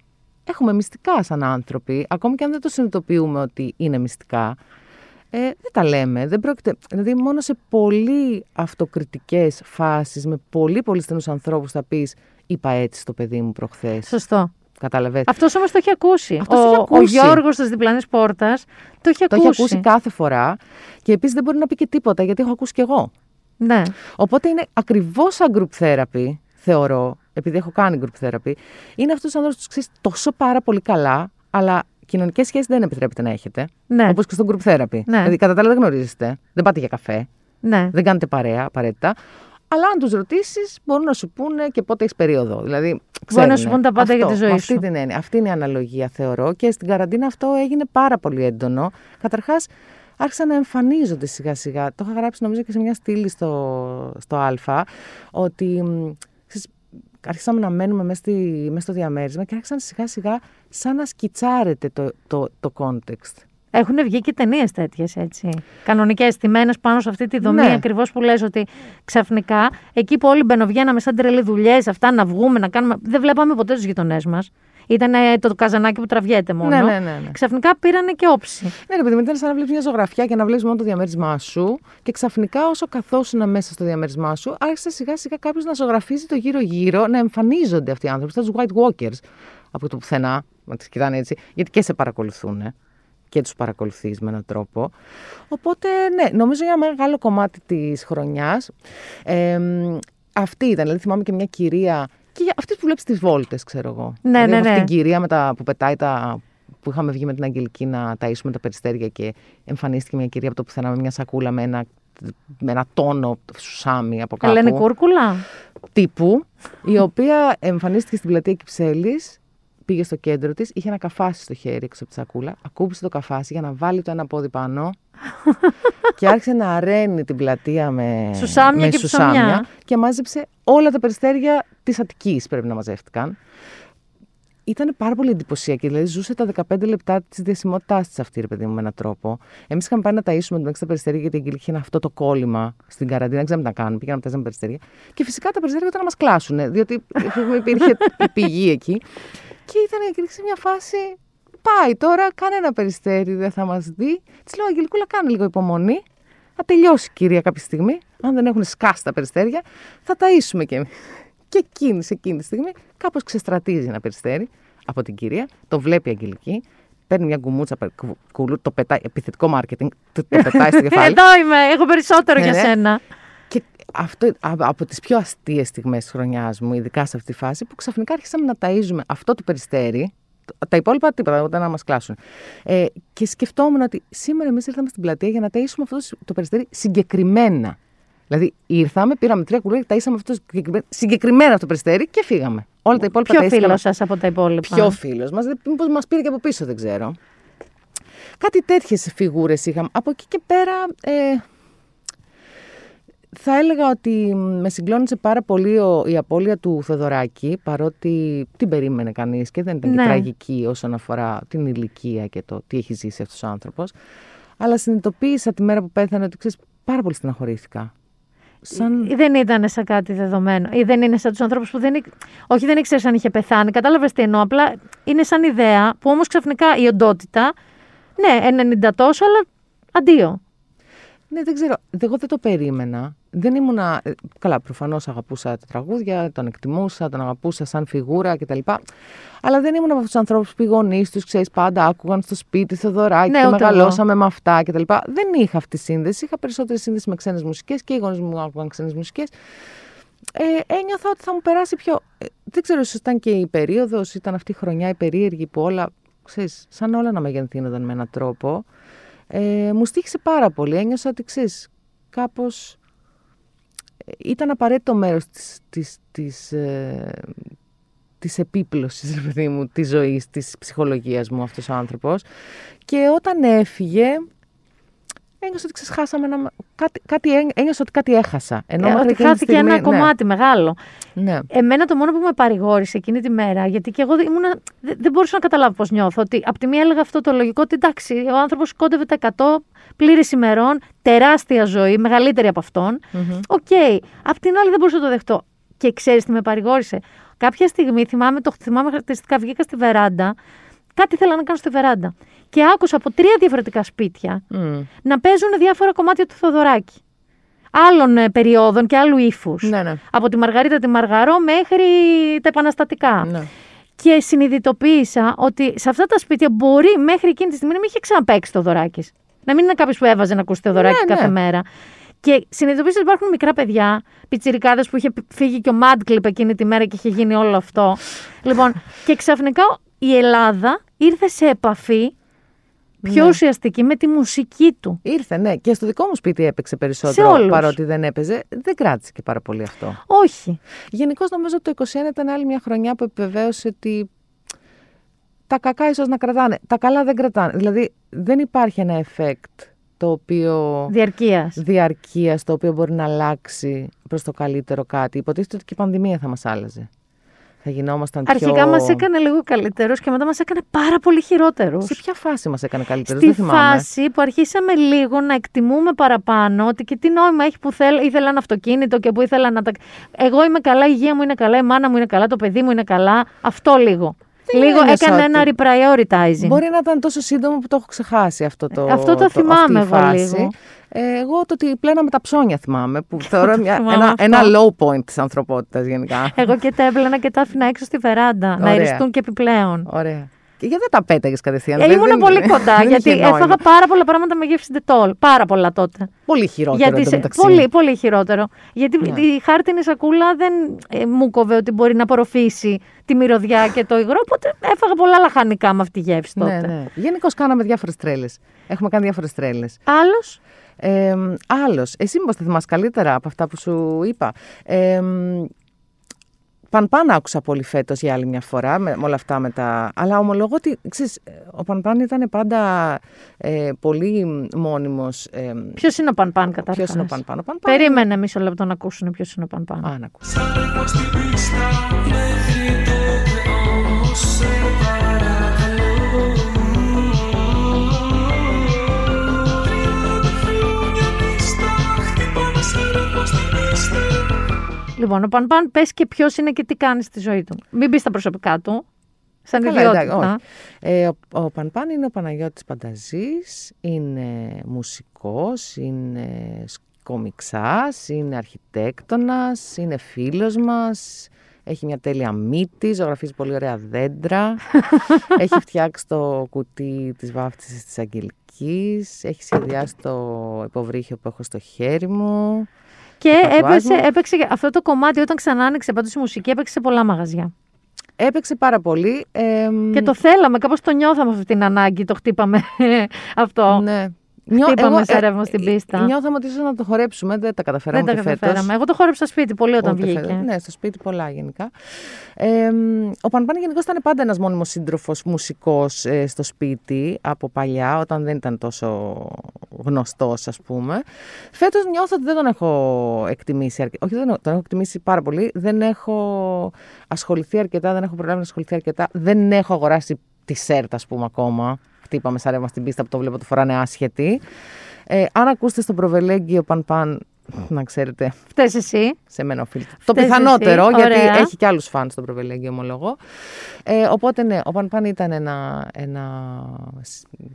Έχουμε μυστικά σαν άνθρωποι, ακόμη και αν δεν το συνειδητοποιούμε ότι είναι μυστικά. Δεν τα λέμε, δεν πρόκειται. Δηλαδή, μόνο σε πολύ αυτοκριτικές φάσεις, με πολύ πολύ στενούς ανθρώπους θα πεις «Είπα έτσι στο παιδί μου προχθές». Σωστό. Αυτός όμως το έχει ακούσει. Ο Γιώργος της διπλανής πόρτας το έχει ακούσει. Το έχει ακούσει κάθε φορά και επίσης δεν μπορεί να πει και τίποτα γιατί έχω ακούσει κι εγώ. Ναι. Οπότε είναι ακριβώς σαν group therapy, θεωρώ, επειδή έχω κάνει group therapy, είναι αυτούς τους ανθρώπους τους ξέρεις τόσο πάρα πολύ καλά, αλλά κοινωνικές σχέσεις δεν επιτρέπεται να έχετε. Ναι. Όπως και στο group therapy. Ναι. Δηλαδή κατά τα άλλα δεν γνωρίζετε, δεν πάτε για καφέ, ναι. Δεν κάνετε παρέα απαραίτητα. Αλλά αν τους ρωτήσεις, μπορούν να σου πούνε και πότε έχεις περίοδο. Δηλαδή, μπορούν να σου πούνε τα πάντα για τη ζωή σου. Αυτή την έννοια. Αυτή είναι η αναλογία, θεωρώ. Και στην καραντίνα αυτό έγινε πάρα πολύ έντονο. Καταρχάς, άρχισαν να εμφανίζονται σιγά-σιγά. Το είχα γράψει, νομίζω, και σε μια στήλη στο Α, ότι άρχισαμε να μένουμε μέσα στο διαμέρισμα και άρχισαν σιγά-σιγά σαν να σκιτσάρεται το context. Έχουν βγει και ταινίες τέτοιες, έτσι. Κανονικές, στημένες πάνω σε αυτή τη δομή, ναι. Ακριβώς που λες ότι ξαφνικά εκεί που όλοι μπαινοβγαίναμε σαν τρελή δουλειές, αυτά να βγούμε, να κάνουμε. Δεν βλέπαμε ποτέ τους γειτονές μας. Ήταν το καζανάκι που τραβιέται μόνο. Ναι. Ξαφνικά πήρανε και όψη. Ναι, επειδή μετά ήταν σαν να βλέπεις μια ζωγραφιά και να βλέπεις μόνο το διαμέρισμά σου. Και ξαφνικά, όσο καθόσουν μέσα στο διαμέρισμά σου, άρχισε σιγά-σιγά κάποιος να ζωγραφίζει το γύρω-γύρω, να εμφανίζονται αυτοί οι άνθρωποι, σαν τους White Walkers από το πουθενά, να τις κοιτάνε έτσι, γιατί και σε παρακολουθούν. Και τους παρακολουθείς με έναν τρόπο. Οπότε, ναι, νομίζω για ένα μεγάλο κομμάτι της χρονιάς. Αυτή ήταν, δηλαδή θυμάμαι και μια κυρία, και αυτή που βλέπεις τις βόλτες, ξέρω εγώ. Ναι, δηλαδή, ναι. Αυτή την κυρία που πετάει που είχαμε βγει με την Αγγελική να ταΐσουμε τα περιστέρια και εμφανίστηκε μια κυρία από το πουθενά με μια σακούλα με ένα τόνο σουσάμι από κάπου. Λένε κούρκουλα. Τύπου, η οποία εμφανίστηκε στην πλατεία Κυψέλης. Πήγε στο κέντρο της, είχε ένα καφάσι στο χέρι έξω από τη σακούλα, ακούμπησε το καφάσι για να βάλει το ένα πόδι πάνω και άρχισε να αραίνει την πλατεία με σουσάμια και ψωμιά και μάζεψε όλα τα περιστέρια της Αττικής, πρέπει να μαζεύτηκαν. ήταν πάρα πολύ εντυπωσιακή. Δηλαδή, ζούσε τα 15 λεπτά τη διασημότητά τη αυτή, ρε παιδί μου, με έναν τρόπο. Εμείς είχαμε πάει να ταΐσουμε τα περιστέρια, γιατί η Αγγελική είχε αυτό το κόλλημα στην καραντίνα. Δεν ξέραμε τι να κάνουμε. Πήγαμε να ταΐσαμε περιστέρια. Και φυσικά τα περιστέρια ήταν να μας κλάσουν, διότι υπήρχε η πηγή εκεί. Και ήταν η Αγγελική σε μια φάση. Πάει τώρα, κάνε ένα περιστέρι, δεν θα μας δει. Της λέω, Αγγελικούλα, κάνε λίγο υπομονή. Θα τελειώσει, κυρία, κάποια στιγμή. Αν δεν έχουν σκάσει τα περιστέρια, θα ταΐσουμε κι εμείς. Και εκείνη τη στιγμή, κάπως ξεστρατίζει ένα περιστέρι από την κυρία, το βλέπει η Αγγελική, παίρνει μια γκουμούτσα, το πετάει, επιθετικό μάρκετινγκ, το πετάει στο κεφάλι. Εδώ είμαι, έχω περισσότερο για σένα. Και αυτό από τις πιο αστείες στιγμές της χρονιάς μου, ειδικά σε αυτή τη φάση, που ξαφνικά άρχισαμε να ταΐζουμε αυτό το περιστέρι. Τα υπόλοιπα τίποτα, όταν να μας κλάσουν. Και σκεφτόμουν ότι σήμερα εμείς ήρθαμε στην πλατεία για να ταΐσουμε αυτό το περιστέρι συγκεκριμένα. Δηλαδή, ήρθαμε, πήραμε 3 κουλούρια, ταΐσαμε αυτό συγκεκριμένα αυτό το περιστέρι και φύγαμε. Όλα τα υπόλοιπα τα ήσαμε. Ποιο φίλος σας από τα υπόλοιπα? Ποιο φίλος μας, μήπως μας πήρε και από πίσω, δεν ξέρω. Κάτι τέτοιες φιγούρες είχαμε. Από εκεί και πέρα, θα έλεγα ότι με συγκλώνησε πάρα πολύ η απώλεια του Θεοδωράκη, παρότι την περίμενε κανείς και δεν ήταν και τραγική όσον αφορά την ηλικία και το τι έχει ζήσει αυτός ο άνθρωπος. Αλλά συνειδητοποίησα τη μέρα που πέθανε ότι, ξέρεις, πάρα πολύ στεναχωρήθηκα. Σαν... Δεν ήταν σαν κάτι δεδομένο. Ή δεν είναι σαν τους ανθρώπους που δεν ήξερες αν είχε πεθάνει. Κατάλαβες τι εννοώ. Απλά είναι σαν ιδέα που όμως ξαφνικά η οντότητα, ναι, 90 τόσο, αλλά αντίο. Ναι, δεν ξέρω. Εγώ δεν το περίμενα. Δεν ήμουνα. Καλά, προφανώς αγαπούσα τα τραγούδια, τον εκτιμούσα, τον αγαπούσα σαν φιγούρα κτλ. Αλλά δεν ήμουν από αυτούς τους ανθρώπους που οι γονείς τους, ξέρεις, πάντα άκουγαν στο σπίτι Θεοδωράκη, ναι, μεγαλώσαμε με αυτά κτλ. Δεν είχα αυτή τη σύνδεση. Είχα περισσότερη σύνδεση με ξένες μουσικές και οι γονείς μου άκουγαν ξένες μουσικές. Ένιωθα ότι θα μου περάσει πιο. Δεν ξέρω, ίσως ήταν και η περίοδος, ήταν αυτή η χρονιά η περίεργη που όλα, ξέρεις, σαν όλα να μεγενθύνονταν με έναν τρόπο. Μου στοίχησε πάρα πολύ. Ένιωσα ότι, ξέρεις, κάπως ήταν απαραίτητο μέρος της επίπλωσης, παιδί μου, της ζωής, της ψυχολογίας μου αυτός ο άνθρωπος. Και όταν έφυγε, ένιωσα ότι ξεχάσαμε ένιωσα ότι κάτι έχασα. Ότι χάθηκε ένα κομμάτι μεγάλο. Ναι. Εμένα το μόνο που με παρηγόρησε εκείνη τη μέρα, γιατί και εγώ δεν μπορούσα να καταλάβω πώς νιώθω, ότι από τη μία έλεγα αυτό το λογικό, ότι εντάξει, ο άνθρωπος κόντευε τα 100 πλήρης ημερών, τεράστια ζωή, μεγαλύτερη από αυτόν. Οκ. Okay. Απ' την άλλη δεν μπορούσα να το δεχτώ. Και ξέρεις τι με παρηγόρησε? Κάποια στιγμή, θυμάμαι χαρακτηριστικά, βγήκα στη βεράντα. Κάτι ήθελα να κάνω στη βεράντα. Και άκουσα από 3 διαφορετικά σπίτια να παίζουν διάφορα κομμάτια του Θεοδωράκη. Άλλων περιόδων και άλλου ύφους. Ναι. Από τη Μαργαρίτα τη Μαργαρό μέχρι τα επαναστατικά. Ναι. Και συνειδητοποίησα ότι σε αυτά τα σπίτια μπορεί μέχρι εκείνη τη στιγμή να μην είχε ξαναπαίξει Θεοδωράκης. Να μην είναι κάποιος που έβαζε να ακούσει Θεοδωράκη κάθε μέρα. Και συνειδητοποίησα ότι υπάρχουν μικρά παιδιά, πιτσιρικάδες που είχε φύγει και ο Μάντκλιπ εκείνη τη μέρα και είχε γίνει όλο αυτό. Λοιπόν, και ξαφνικά η Ελλάδα ήρθε σε επαφή πιο ουσιαστική με τη μουσική του. Ήρθε, ναι. Και στο δικό μου σπίτι έπαιξε περισσότερο, παρότι δεν έπαιζε. Δεν κράτησε και πάρα πολύ αυτό. Όχι. Γενικώς νομίζω ότι το 2021 ήταν άλλη μια χρονιά που επιβεβαίωσε ότι τα κακά ίσως να κρατάνε. Τα καλά δεν κρατάνε. Δηλαδή δεν υπάρχει ένα effect το οποίο... Διαρκείας, το οποίο μπορεί να αλλάξει προς το καλύτερο κάτι. Υποτίθεται ότι και η πανδημία θα μας άλλαζε. Αρχικά μας έκανε λίγο καλύτερους και μετά μας έκανε πάρα πολύ χειρότερους. Σε ποια φάση μας έκανε καλύτερους? Στη φάση που αρχίσαμε λίγο να εκτιμούμε παραπάνω ότι και τι νόημα έχει που ήθελα ένα αυτοκίνητο και που ήθελα να τα... Εγώ είμαι καλά, η υγεία μου είναι καλά, η μάνα μου είναι καλά, το παιδί μου είναι καλά. Αυτό λίγο. Λίγο έκανε ένα reprioritizing. Μπορεί να ήταν τόσο σύντομο που το έχω ξεχάσει αυτό το. Αυτό το θυμάμαι εγώ λίγο. Εγώ το ότι πλέναμε τα ψώνια θυμάμαι, που θεωρώ ένα low point της ανθρωπότητας γενικά. Εγώ και τα έπλαινα και τα άφηνα έξω στη βεράντα. Ωραία. Να εριστούν και επιπλέον. Ωραία. Και γιατί δεν τα πέταγες κατευθείαν? Ήμουν πολύ κοντά, γιατί έφαγα πάρα πολλά πράγματα με γεύση ντετόλ. Πάρα πολλά τότε. Πολύ χειρότερο. Πολύ χειρότερο. Γιατί η χάρτινη σακούλα δεν μου κόβε ότι μπορεί να απορροφήσει τη μυρωδιά και το υγρό. Οπότε έφαγα πολλά λαχανικά με αυτή τη γεύση τότε. Ναι. Γενικώς κάναμε διάφορες τρέλες. Έχουμε κάνει διάφορες τρέλες. Άλλος. Εσύ μήπως θα θυμάσαι καλύτερα από αυτά που σου είπα. Πανπάν άκουσα πολύ φέτος για άλλη μια φορά, με όλα αυτά μετά. Αλλά ομολογώ ότι, ξέρεις, ο Πανπάν ήταν πάντα πολύ μόνιμος. Ποιος είναι ο Πανπάν καταρχάς? Περίμενε μισό λεπτό να ακούσουν ποιος είναι ο Πανπάν. Λοιπόν, ο Παν-Παν πες και ποιος είναι και τι κάνει στη ζωή του. Μην πεις τα προσωπικά του. Σαν ιδιότητα. Ο Παν-Παν είναι ο Παναγιώτης Πανταζής, είναι μουσικός, είναι κομιξάς, είναι αρχιτέκτονας, είναι φίλος μας, έχει μια τέλεια μύτη, ζωγραφίζει πολύ ωραία δέντρα, έχει φτιάξει το κουτί της βάφτισης της Αγγελικής, έχει σχεδιάσει το υποβρύχιο που έχω στο χέρι μου. Και έπαιξε αυτό το κομμάτι όταν ξανά άνοιξε πάντως η μουσική, έπαιξε σε πολλά μαγαζιά. Έπαιξε πάρα πολύ. Και το θέλαμε, κάπως το νιώθαμε αυτή την ανάγκη, το χτύπαμε αυτό. Ναι. Χτύπαμε σε ρεύμα στην πίστα. Νιώθαμε ότι ίσως να το χορέψουμε, δεν τα καταφέραμε και φέτος. Εγώ το χόρεψα στο σπίτι πολύ όταν βγήκε. Φέτος. Ναι, στο σπίτι πολλά γενικά. Ο Παν-Παν γενικώς ήταν πάντα ένας μόνιμος σύντροφος μουσικός στο σπίτι από παλιά, όταν δεν ήταν τόσο γνωστός, ας πούμε. Φέτος νιώθω ότι δεν τον έχω εκτιμήσει. Όχι, τον έχω εκτιμήσει πάρα πολύ. Δεν έχω ασχοληθεί αρκετά, δεν έχω προλάβει να ασχοληθεί αρκετά. Δεν έχω αγοράσει τη σέρτα, ας πούμε, ακόμα. Χτύπαμε σαν ρεύμα στην πίστα που το βλέπω το φοράνε άσχετη. Αν ακούσετε στον προβελέγγιο Παν-Παν, να ξέρετε. Φταίς εσύ. Σε μένα οφείλεται. Το πιθανότερο, εσύ. Γιατί ωραία. Έχει και άλλους φαν στον προβελέγγιο, ομολογώ. Οπότε ναι, ο Παν-Παν ήταν ένα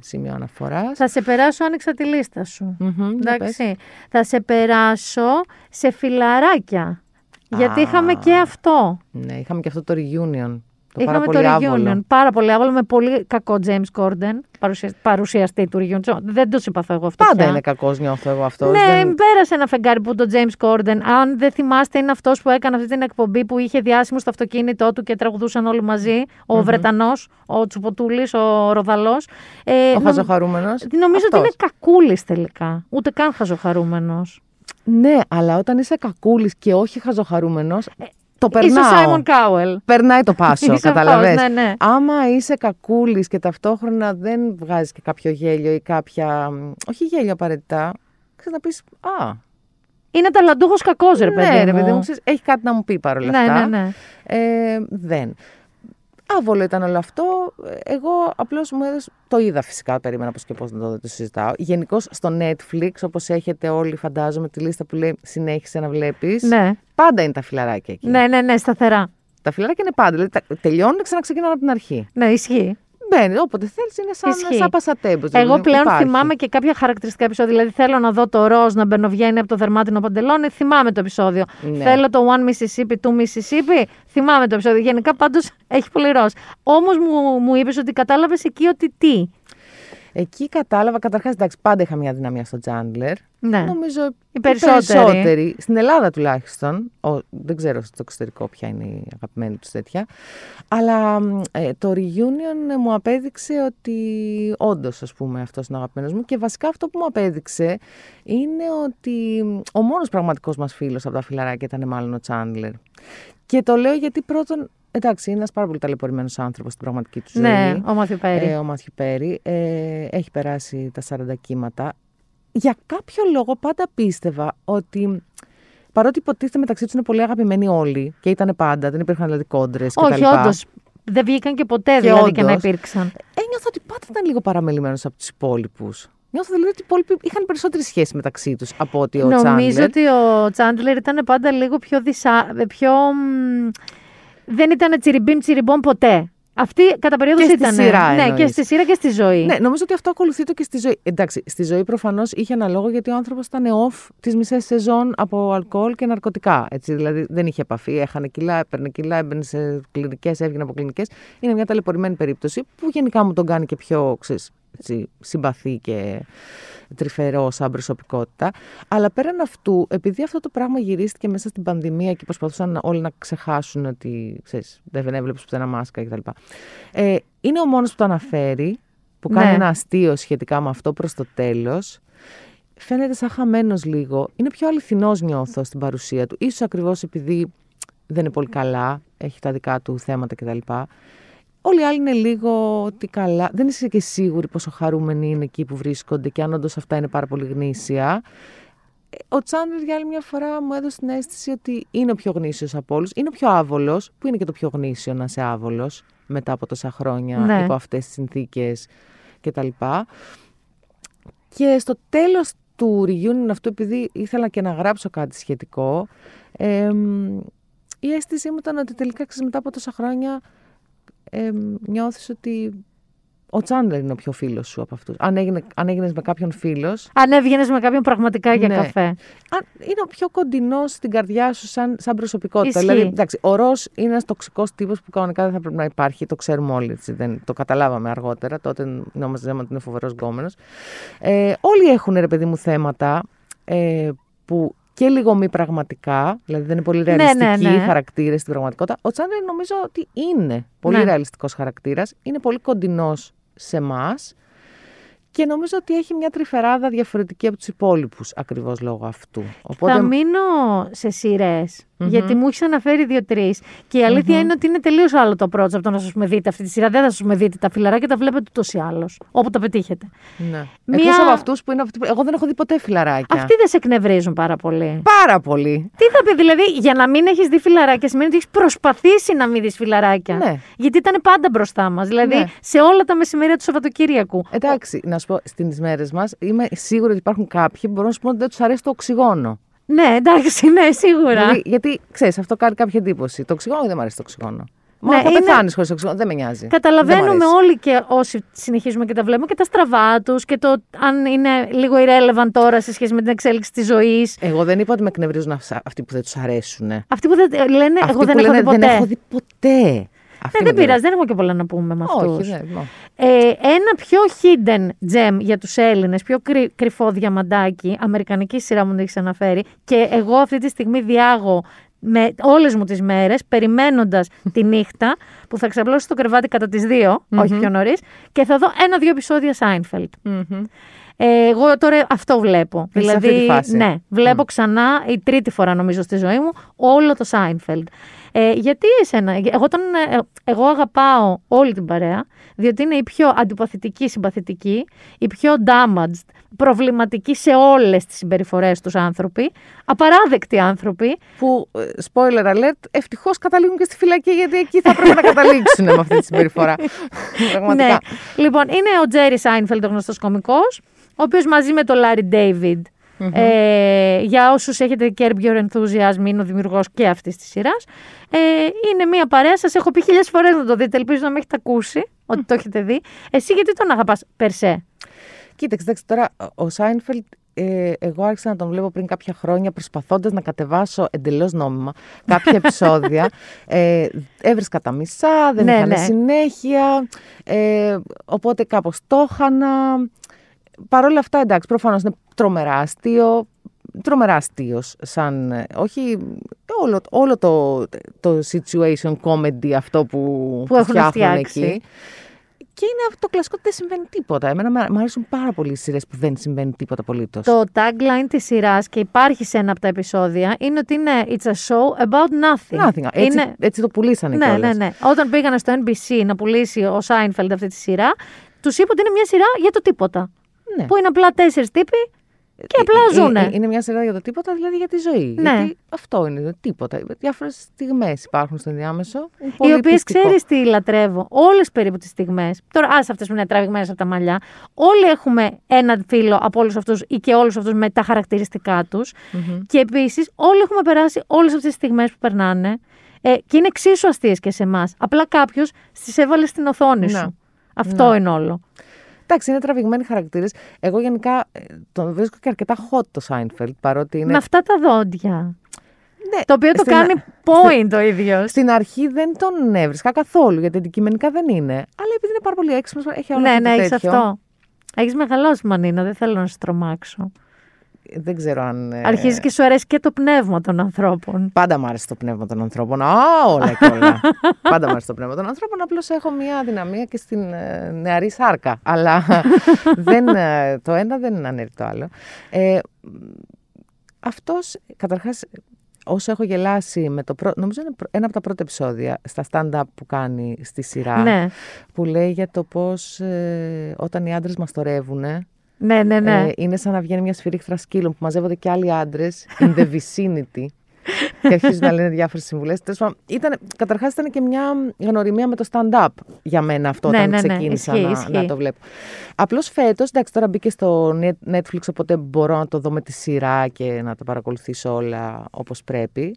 σημείο αναφοράς. Θα σε περάσω, άνοιξα τη λίστα σου. Εντάξει. Θα σε περάσω σε φιλαράκια. Γιατί είχαμε και αυτό. Ναι, είχαμε και αυτό το reunion. Πάρα πολύ άβολο, με πολύ κακό James Corden, παρουσιαστή του Reunion. Δεν το συμπαθώ εγώ αυτό. Πάντα είναι κακός, νιώθω εγώ αυτό. Ναι, πέρασε ένα φεγγάρι που τον James Corden. Αν δεν θυμάστε, είναι αυτός που έκανε αυτή την εκπομπή που είχε διάσημο στο αυτοκίνητό του και τραγουδούσαν όλοι μαζί. Ο Βρετανός, ο Τσουποτούλης, ο Ροδαλός. Ο χαζοχαρούμενος. Νομίζω ότι είναι κακούλης τελικά. Ούτε καν χαζοχαρούμενος. Ναι, αλλά όταν είσαι κακούλης και όχι χαζοχαρούμενος. Το περνάω. Είσαι Σάιμον Κάουελ. Περνάει το πάσο, καταλαβαίνεις. Ναι. Άμα είσαι κακούλης και ταυτόχρονα δεν βγάζεις και κάποιο γέλιο ή κάποια. Όχι γέλιο απαραίτητα. Ξέρεις να πεις. Είναι ταλαντούχος κακός, ρε παιδί μου. Ναι, ρε παιδί μου, έχει κάτι να μου πει παρόλα αυτά. Ναι. Δεν. Άβολο ήταν όλο αυτό. Εγώ απλώς μου έδωσε. Το είδα φυσικά, περίμενα πώς και πώς να το συζητάω. Γενικώς στο Netflix, όπως έχετε όλοι, φαντάζομαι, τη λίστα που λέει συνέχισε να βλέπεις. Ναι. Πάντα είναι τα φιλαράκια εκεί. Ναι, σταθερά. Τα φιλαράκια είναι πάντα. Δηλαδή τελειώνουν και ξαναξεκινάνε από την αρχή. Ναι, ισχύει. Μπαίνει, όποτε θέλεις, είναι σαν πασατέμπος. Δηλαδή, εγώ πλέον θυμάμαι και κάποια χαρακτηριστικά επεισόδια. Δηλαδή θέλω να δω το ροζ να μπαινοβγαίνει από το δερμάτινο παντελόνι. Θυμάμαι το επεισόδιο. Ναι. Θέλω το One Mississippi, Two Mississippi. Θυμάμαι το επεισόδιο. Γενικά πάντως έχει πολύ ροζ. Όμως μου είπες ότι κατάλαβες εκεί ότι τι. Εκεί κατάλαβα, καταρχάς, εντάξει, πάντα είχα μια δυναμία στο Τζάντλερ. Ναι. Νομίζω οι περισσότεροι. Στην Ελλάδα τουλάχιστον. Δεν ξέρω στο εξωτερικό ποια είναι η αγαπημένη τους τέτοια. Αλλά το reunion μου απέδειξε ότι όντως, ας πούμε, αυτός είναι ο αγαπημένος μου. Και βασικά αυτό που μου απέδειξε είναι ότι ο μόνος πραγματικός μας φίλος από τα φιλαράκια ήταν μάλλον ο Τζάντλερ. Και το λέω γιατί πρώτον. Εντάξει, είναι ένας πάρα πολύ ταλαιπωρημένος άνθρωπος στην πραγματική του ζωή. Ναι, ο Μάθιου Πέρι. Ο Μάθιου Πέρι. Έχει περάσει τα 40 κύματα. Για κάποιο λόγο πάντα πίστευα ότι, παρότι υποτίθεται μεταξύ τους είναι πολύ αγαπημένοι όλοι και ήταν πάντα, δεν υπήρχαν δηλαδή κόντρες κτλ. Όχι, όντως. Δεν βγήκαν και ποτέ και να υπήρξαν. Ένιωθα ότι πάντα ήταν λίγο παραμελημένος από τους υπόλοιπους. Νιώθω δηλαδή ότι οι υπόλοιποι είχαν περισσότερη σχέση μεταξύ τους από ότι ο Τσάντλερ. Νομίζω ότι ο Τσάντλερ ήταν πάντα λίγο πιο. Δεν ήταν τσιριμπίμ-τσιριμπόμ ποτέ. Αυτή κατά περίοδος ήταν. Στη σειρά, εννοείς. Και στη σειρά και στη ζωή. Ναι, νομίζω ότι αυτό ακολουθεί το και στη ζωή. Εντάξει, στη ζωή προφανώς είχε ένα λόγο γιατί ο άνθρωπος ήταν off τις μισές σεζόν από αλκοόλ και ναρκωτικά. Έτσι, δηλαδή δεν είχε επαφή, έχανε κιλά, έπαιρνε κιλά, έμπαινε σε κλινικές, έβγαινε από κλινικές. Είναι μια ταλαιπωρημένη περίπτωση που γενικά μου τον κάνει και πιο συμπαθή και τρυφερό σαν προσωπικότητα. Αλλά πέραν αυτού, επειδή αυτό το πράγμα γυρίστηκε μέσα στην πανδημία και προσπαθούσαν όλοι να ξεχάσουν ότι δεν έβλεπες πουθενά μάσκα κτλ. Είναι ο μόνος που το αναφέρει, που κάνει ένα αστείο σχετικά με αυτό προς το τέλος. Φαίνεται σαν χαμένος λίγο. Είναι πιο αληθινός, νιώθω, στην παρουσία του. Ίσως ακριβώς επειδή δεν είναι πολύ καλά, έχει τα δικά του θέματα κτλ. Όλοι οι άλλοι είναι λίγο ότι καλά. Δεν είσαι και σίγουρη πόσο χαρούμενοι είναι εκεί που βρίσκονται και αν όντως αυτά είναι πάρα πολύ γνήσια. Ο Τσάντλερ για άλλη μια φορά μου έδωσε την αίσθηση ότι είναι ο πιο γνήσιος από όλους. Είναι ο πιο άβολος, που είναι και το πιο γνήσιο να είσαι άβολος μετά από τόσα χρόνια, υπό αυτές τις συνθήκες κτλ. Και στο τέλος του reunion αυτό, επειδή ήθελα και να γράψω κάτι σχετικό, η αίσθησή μου ήταν ότι τελικά μετά από τόσα χρόνια νιώθεις ότι ο Τσάντλερ είναι ο πιο φίλος σου από αυτούς. Αν έγινες με κάποιον φίλος... Αν έβγαινες με κάποιον πραγματικά για καφέ. Είναι ο πιο κοντινός στην καρδιά σου σαν προσωπικότητα. Ισχύει. Δηλαδή, εντάξει, ο Ρος είναι ένας τοξικός τύπος που κανονικά δεν θα πρέπει να υπάρχει. Το ξέρουμε όλοι. Έτσι, το καταλάβαμε αργότερα. Τότε νόμιζαμε ότι είναι φοβερός γκόμενος. Όλοι έχουν, ρε παιδί μου, θέματα που... και λίγο μη πραγματικά, δηλαδή δεν είναι πολύ ρεαλιστικοί χαρακτήρες στην πραγματικότητα. Ο Τσάντλερ νομίζω ότι είναι πολύ ρεαλιστικός χαρακτήρας, είναι πολύ κοντινός σε εμάς και νομίζω ότι έχει μια τρυφεράδα διαφορετική από τους υπόλοιπους ακριβώς λόγω αυτού. Οπότε... Θα μείνω σε σειρές, γιατί μου έχεις αναφέρει 2-3 και η αλήθεια είναι ότι είναι τελείως άλλο το approach από το να σας με δείτε αυτή τη σειρά. Δεν θα σας με δείτε τα φιλαράκια, τα βλέπετε ούτως ή άλλως, όπου τα πετύχετε. Ναι. Εκτός από αυτούς που είναι αυτοί που... Εγώ δεν έχω δει ποτέ φιλαράκια. Αυτοί δεν σε εκνευρίζουν πάρα πολύ. Πάρα πολύ. Τι θα πει, δηλαδή, για να μην έχεις δει φιλαράκια σημαίνει ότι έχεις προσπαθήσει να μην δεις φιλαράκια. Ναι. Γιατί ήταν πάντα μπροστά μας. Δηλαδή σε όλα τα μεσημέρια του Σαββατοκύριακου. Εντάξει, να σου πω στις μέρες μας, είμαι σίγουρη ότι υπάρχουν κάποιοι που μπορούν να σου πω ότι δεν τους αρέσει το οξυγόνο. Ναι, εντάξει, ναι, σίγουρα. Δηλαδή, γιατί ξέρεις, αυτό κάνει κάποια εντύπωση. Το οξυγόνο δεν μου αρέσει το οξυγόνο. Μα θα πεθάνεις χωρίς οξυγόνο, δεν με νοιάζει. Καταλαβαίνουμε όλοι και όσοι συνεχίζουμε και τα βλέπουμε και τα στραβά τους και το αν είναι λίγο irrelevant τώρα σε σχέση με την εξέλιξη της ζωής. Εγώ δεν είπα ότι με εκνευρίζουν αυτοί που δεν τους αρέσουν. Αυτοί που δεν λένε, εγώ δεν έχω δει ποτέ. Δεν έχω δει ποτέ. Ναι, δεν πειράζει, δεν έχουμε και πολλά να πούμε με αυτούς. Ένα πιο hidden gem για τους Έλληνες, πιο κρυφό διαμαντάκι, αμερικανική σειρά μου το έχεις αναφέρει, και εγώ αυτή τη στιγμή διάγω με όλες μου τις μέρες, περιμένοντας τη νύχτα που θα ξαπλώσω στο κρεβάτι κατά τις 2, όχι πιο νωρίς, και θα δω 1-2 επεισόδια Seinfeld. Εγώ τώρα αυτό βλέπω. Δηλαδή, ναι, βλέπω ξανά, η τρίτη φορά νομίζω στη ζωή μου, όλο το Seinfeld. Γιατί εσένα, εγώ αγαπάω όλη την παρέα, διότι είναι η πιο αντιπαθητική, συμπαθητική, η πιο damaged, προβληματική σε όλες τις συμπεριφορές τους άνθρωποι, απαράδεκτοι άνθρωποι. Που, spoiler alert, ευτυχώς καταλήγουν και στη φυλακή, γιατί εκεί θα πρέπει να καταλήξουν με αυτή τη συμπεριφορά. Ναι. Λοιπόν, είναι ο Τζέρι Σάινφελντ, ο γνωστός κωμικός, ο οποίος μαζί με τον Λάρι Ντέιβιντ, για όσους έχετε Curb Your Enthusiasm, είναι ο δημιουργός και αυτής της σειράς. Είναι μία παρέα, σας έχω πει 1000 φορές να το δείτε, ελπίζω να με έχετε ακούσει ότι το έχετε δει. Εσύ γιατί τον αγαπάς περσέ? Κοίταξε, τώρα ο Σάινφελντ, εγώ άρχισα να τον βλέπω πριν κάποια χρόνια, προσπαθώντας να κατεβάσω εντελώς νόμιμα κάποια επεισόδια. Έβρισκα τα μισά, δεν είχαν συνέχεια, οπότε κάπως το χανα. Παρ' όλα αυτά, εντάξει, προφανώς είναι τρομερά αστείο, τρομερά αστείος, σαν, όχι όλο το situation comedy αυτό που φτιάχνουν εκεί. Και είναι το κλασικό ότι δεν συμβαίνει τίποτα. Εμένα μου αρέσουν πάρα πολύ οι σειρές που δεν συμβαίνει τίποτα απολύτως. Το tagline της σειράς, και υπάρχει σε ένα από τα επεισόδια, είναι ότι είναι It's a show about nothing. Έτσι το πουλήσανε κιόλας. Ναι. Όταν πήγανε στο NBC να πουλήσει ο Σάινφελντ αυτή τη σειρά, τους είπε ότι είναι μια σειρά για το τίποτα. Ναι. Που είναι απλά 4 τύποι και απλά ζουνε. Είναι μια σειρά για το τίποτα, δηλαδή για τη ζωή. Ναι. Γιατί αυτό είναι το τίποτα. Διάφορες στιγμές υπάρχουν στο διάμεσο. Οι οποίες, ξέρεις τι λατρεύω, όλες περίπου τις στιγμές. Τώρα, ας αυτές που είναι τραβηγμένες από τα μαλλιά. Όλοι έχουμε έναν φίλο από όλους αυτούς ή και όλους αυτούς με τα χαρακτηριστικά τους. Και επίσης, όλοι έχουμε περάσει όλες αυτές τις στιγμές που περνάνε. Και είναι εξίσου αστείες και σε εμάς. Απλά κάποιος τις έβαλε στην οθόνη σου. Αυτό είναι όλο. Εντάξει, είναι τραβηγμένοι χαρακτήρες. Εγώ γενικά τον βρίσκω και αρκετά hot το Seinfeld, παρότι είναι... Με αυτά τα δόντια. Ναι, το οποίο το κάνει point ο ίδιος. Στην αρχή δεν τον έβρισκα καθόλου, γιατί αντικειμενικά δεν είναι. Αλλά επειδή είναι πάρα πολύ έξυπνος, έχει όλο αυτό το τέτοιο. Έχεις αυτό. Έχεις μεγαλώσει, Μανίνα, δεν θέλω να σε τρομάξω. Δεν ξέρω αν... Αρχίζει και σου αρέσει και το πνεύμα των ανθρώπων. Πάντα μου άρεσε το πνεύμα των ανθρώπων. Όλα και όλα. Πάντα μου άρεσε το πνεύμα των ανθρώπων. Απλώς έχω μια αδυναμία και στην νεαρή σάρκα. Αλλά το ένα δεν ανέρει το άλλο. Αυτός, καταρχάς, όσο έχω γελάσει με το πρώτο... Νομίζω είναι ένα από τα πρώτα επεισόδια στα stand-up που κάνει στη σειρά. Ναι. Που λέει για το πώς όταν οι άντρες μαστορεύουνε, είναι σαν να βγαίνει μια σφυρίχτρα σκύλων που μαζεύονται και άλλοι άντρες in the vicinity. και αρχίζουν να λένε διάφορες συμβουλές. Καταρχάς ήταν και μια γνωριμία με το stand-up για μένα αυτό, όταν ξεκίνησα να το βλέπω. Απλώς φέτος, εντάξει, τώρα μπήκε στο Netflix, οπότε μπορώ να το δω με τη σειρά και να τα παρακολουθήσω όλα όπως πρέπει.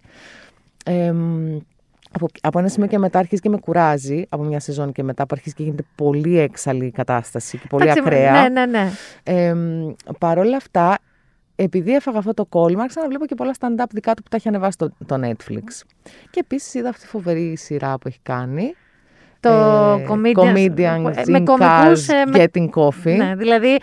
Από ένα σημείο και μετά αρχίζει και με κουράζει, από μια σεζόν και μετά, αρχίζει και γίνεται πολύ έξαλλη η κατάσταση και πολύ ακραία. Ναι. Παρ' όλα αυτά, επειδή έφαγα αυτό το κόλλημα, άρχισα να βλέπω και πολλά stand-up δικά του που τα έχει ανεβάσει το Netflix. Και επίσης είδα αυτή τη φοβερή σειρά που έχει κάνει. Το Comedian Cars Getting Coffee. Ναι, δηλαδή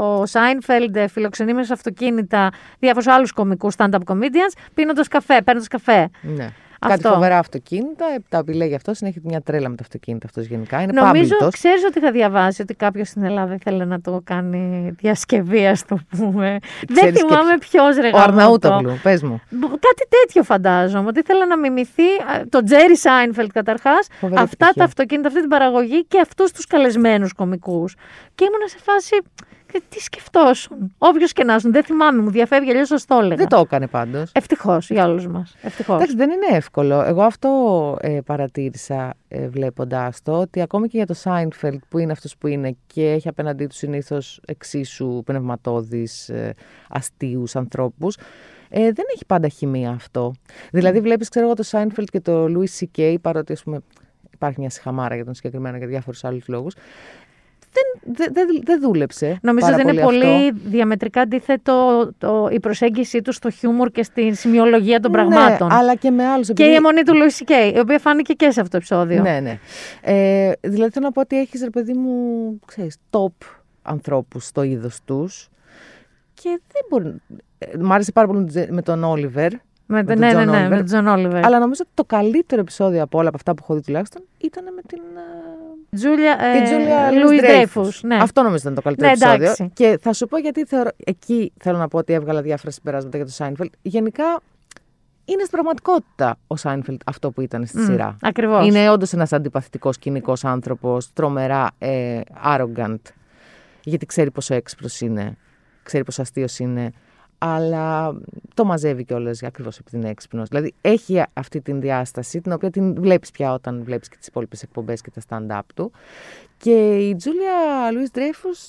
ο Σάινφελντ φιλοξενεί μέσα σε αυτοκίνητα διάφορους άλλους κομικούς stand-up comedians, πίνοντας καφέ, παίρνοντας καφέ. Ναι. Κάτι φοβερά αυτοκίνητα, τα επιλέγει αυτός, έχει μια τρέλα με τα αυτοκίνητα αυτός γενικά. Είναι νομίζω, ξέρεις ότι είχα διαβάσει ότι κάποιος στην Ελλάδα ήθελε να το κάνει διασκευή, ας το πούμε. Δεν θυμάμαι ποιος ρε. Ο Αρναούτογλου, πες μου. Κάτι τέτοιο φαντάζομαι, ότι ήθελε να μιμηθεί τον Τζέρι Σάινφελντ καταρχάς, φοβερά αυτά επιτυχία. Τα αυτοκίνητα, αυτή την παραγωγή και αυτούς τους καλεσμένους κωμικούς. Και ήμουν σε φάση... Τι σκεφτόσουν. Όποιος και να σου, δεν θυμάμαι, μου διαφεύγει, αλλιώς σας το έλεγα. Δεν το έκανε πάντως. Ευτυχώς για όλους μας. Ευτυχώς. Εντάξει, δεν είναι εύκολο. Εγώ αυτό παρατήρησα βλέποντάς το, ότι ακόμη και για το Σάινφελντ που είναι αυτός που είναι και έχει απέναντί του συνήθως εξίσου πνευματώδεις, αστείους ανθρώπους, δεν έχει πάντα χημεία αυτό. Δηλαδή, βλέπεις, ξέρω εγώ, το Σάινφελντ και το Louis C.K., παρότι ας πούμε, υπάρχει μια συχαμάρα για τον συγκεκριμένο και διάφορους άλλους λόγους. Δεν δούλεψε. Νομίζω ότι είναι πολύ διαμετρικά αντίθετο η προσέγγιση του στο χιούμορ και στη σημειολογία των πραγμάτων. Ναι, αλλά και με άλλους. Και η αιμονή του Louis C.K., η οποία φάνηκε και σε αυτό το επεισόδιο. Ναι. Δηλαδή θέλω να πω ότι έχεις, ρε παιδί μου, ξέρεις, top ανθρώπους στο είδος τους. Και δεν μπορεί. Μ' άρεσε πάρα πολύ με τον Όλιβερ. Με τον Τζον Όλιβερ. Αλλά νομίζω ότι το καλύτερο επεισόδιο από όλα από αυτά που έχω δει τουλάχιστον ήταν με την Τζούλια Λούις Ντρέιφους. Αυτό νομίζω ήταν το καλύτερο επεισόδιο. Εντάξει. Και θα σου πω γιατί εκεί θέλω να πω ότι έβγαλα διάφορα συμπεράσματα για το Σάινφελντ. Γενικά είναι στην πραγματικότητα ο Σάινφελντ αυτό που ήταν στη σειρά. Ακριβώς. Είναι όντως ένας αντιπαθητικός, κοινικός άνθρωπος, τρομερά arrogant. Γιατί ξέρει πόσο έξυπνος είναι, ξέρει πόσο αστείος είναι. Αλλά το μαζεύει κιόλας ακριβώς επειδή είναι έξυπνος. Δηλαδή έχει αυτή την διάσταση, την οποία την βλέπεις πια όταν βλέπεις και τις υπόλοιπες εκπομπές και τα stand-up του. Και η Τζούλια Λούις Ντρέιφους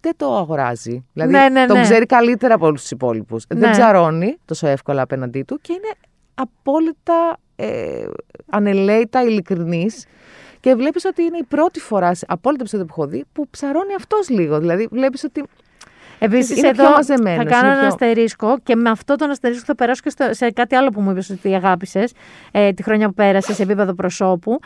δεν το αγοράζει. Δηλαδή τον ξέρει καλύτερα από όλους τους υπόλοιπους. Δεν ψαρώνει τόσο εύκολα απέναντί του και είναι απόλυτα ανελαίητα ειλικρινής. Και βλέπεις ότι είναι η πρώτη φορά από όλο το επεισόδιο που έχω δει που ψαρώνει αυτός λίγο. Δηλαδή βλέπεις ότι. Επίσης, εδώ θα κάνω έναν αστερίσκο και με αυτό τον αστερίσκο θα περάσω και σε κάτι άλλο που μου είπες ότι αγάπησες τη χρονιά που πέρασε σε επίπεδο προσώπου.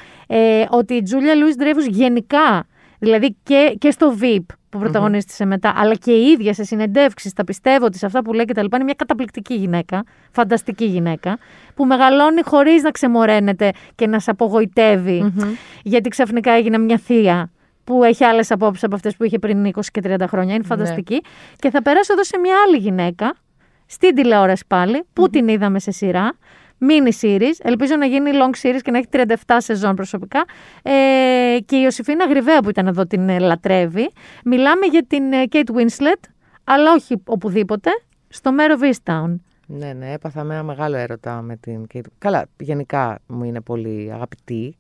Ότι η Τζούλια Λούις Ντρέιφους γενικά, δηλαδή και στο VIP που πρωταγωνίστησε μετά, αλλά και η ίδια σε συνεντεύξεις, τα πιστεύω ότι σε αυτά που λέει και τα λοιπά, είναι μια καταπληκτική γυναίκα, φανταστική γυναίκα, που μεγαλώνει χωρίς να ξεμοραίνεται και να σε απογοητεύει, γιατί ξαφνικά έγινε μια θεία. Που έχει άλλες απόψεις από αυτές που είχε πριν 20 και 30 χρόνια. Είναι φανταστική. Ναι. Και θα περάσω εδώ σε μια άλλη γυναίκα, στην τηλεόραση πάλι, που την είδαμε σε σειρά, mini series, ελπίζω να γίνει long series και να έχει 37 σεζόν προσωπικά. Και η Ιωσήφινα Γρυβαία που ήταν εδώ την λατρεύει. Μιλάμε για την Kate Winslet, αλλά όχι οπουδήποτε, στο Mare of Easttown. Ναι, έπαθα με ένα μεγάλο έρωτα με την Kate. Καλά, γενικά μου είναι πολύ αγαπητή.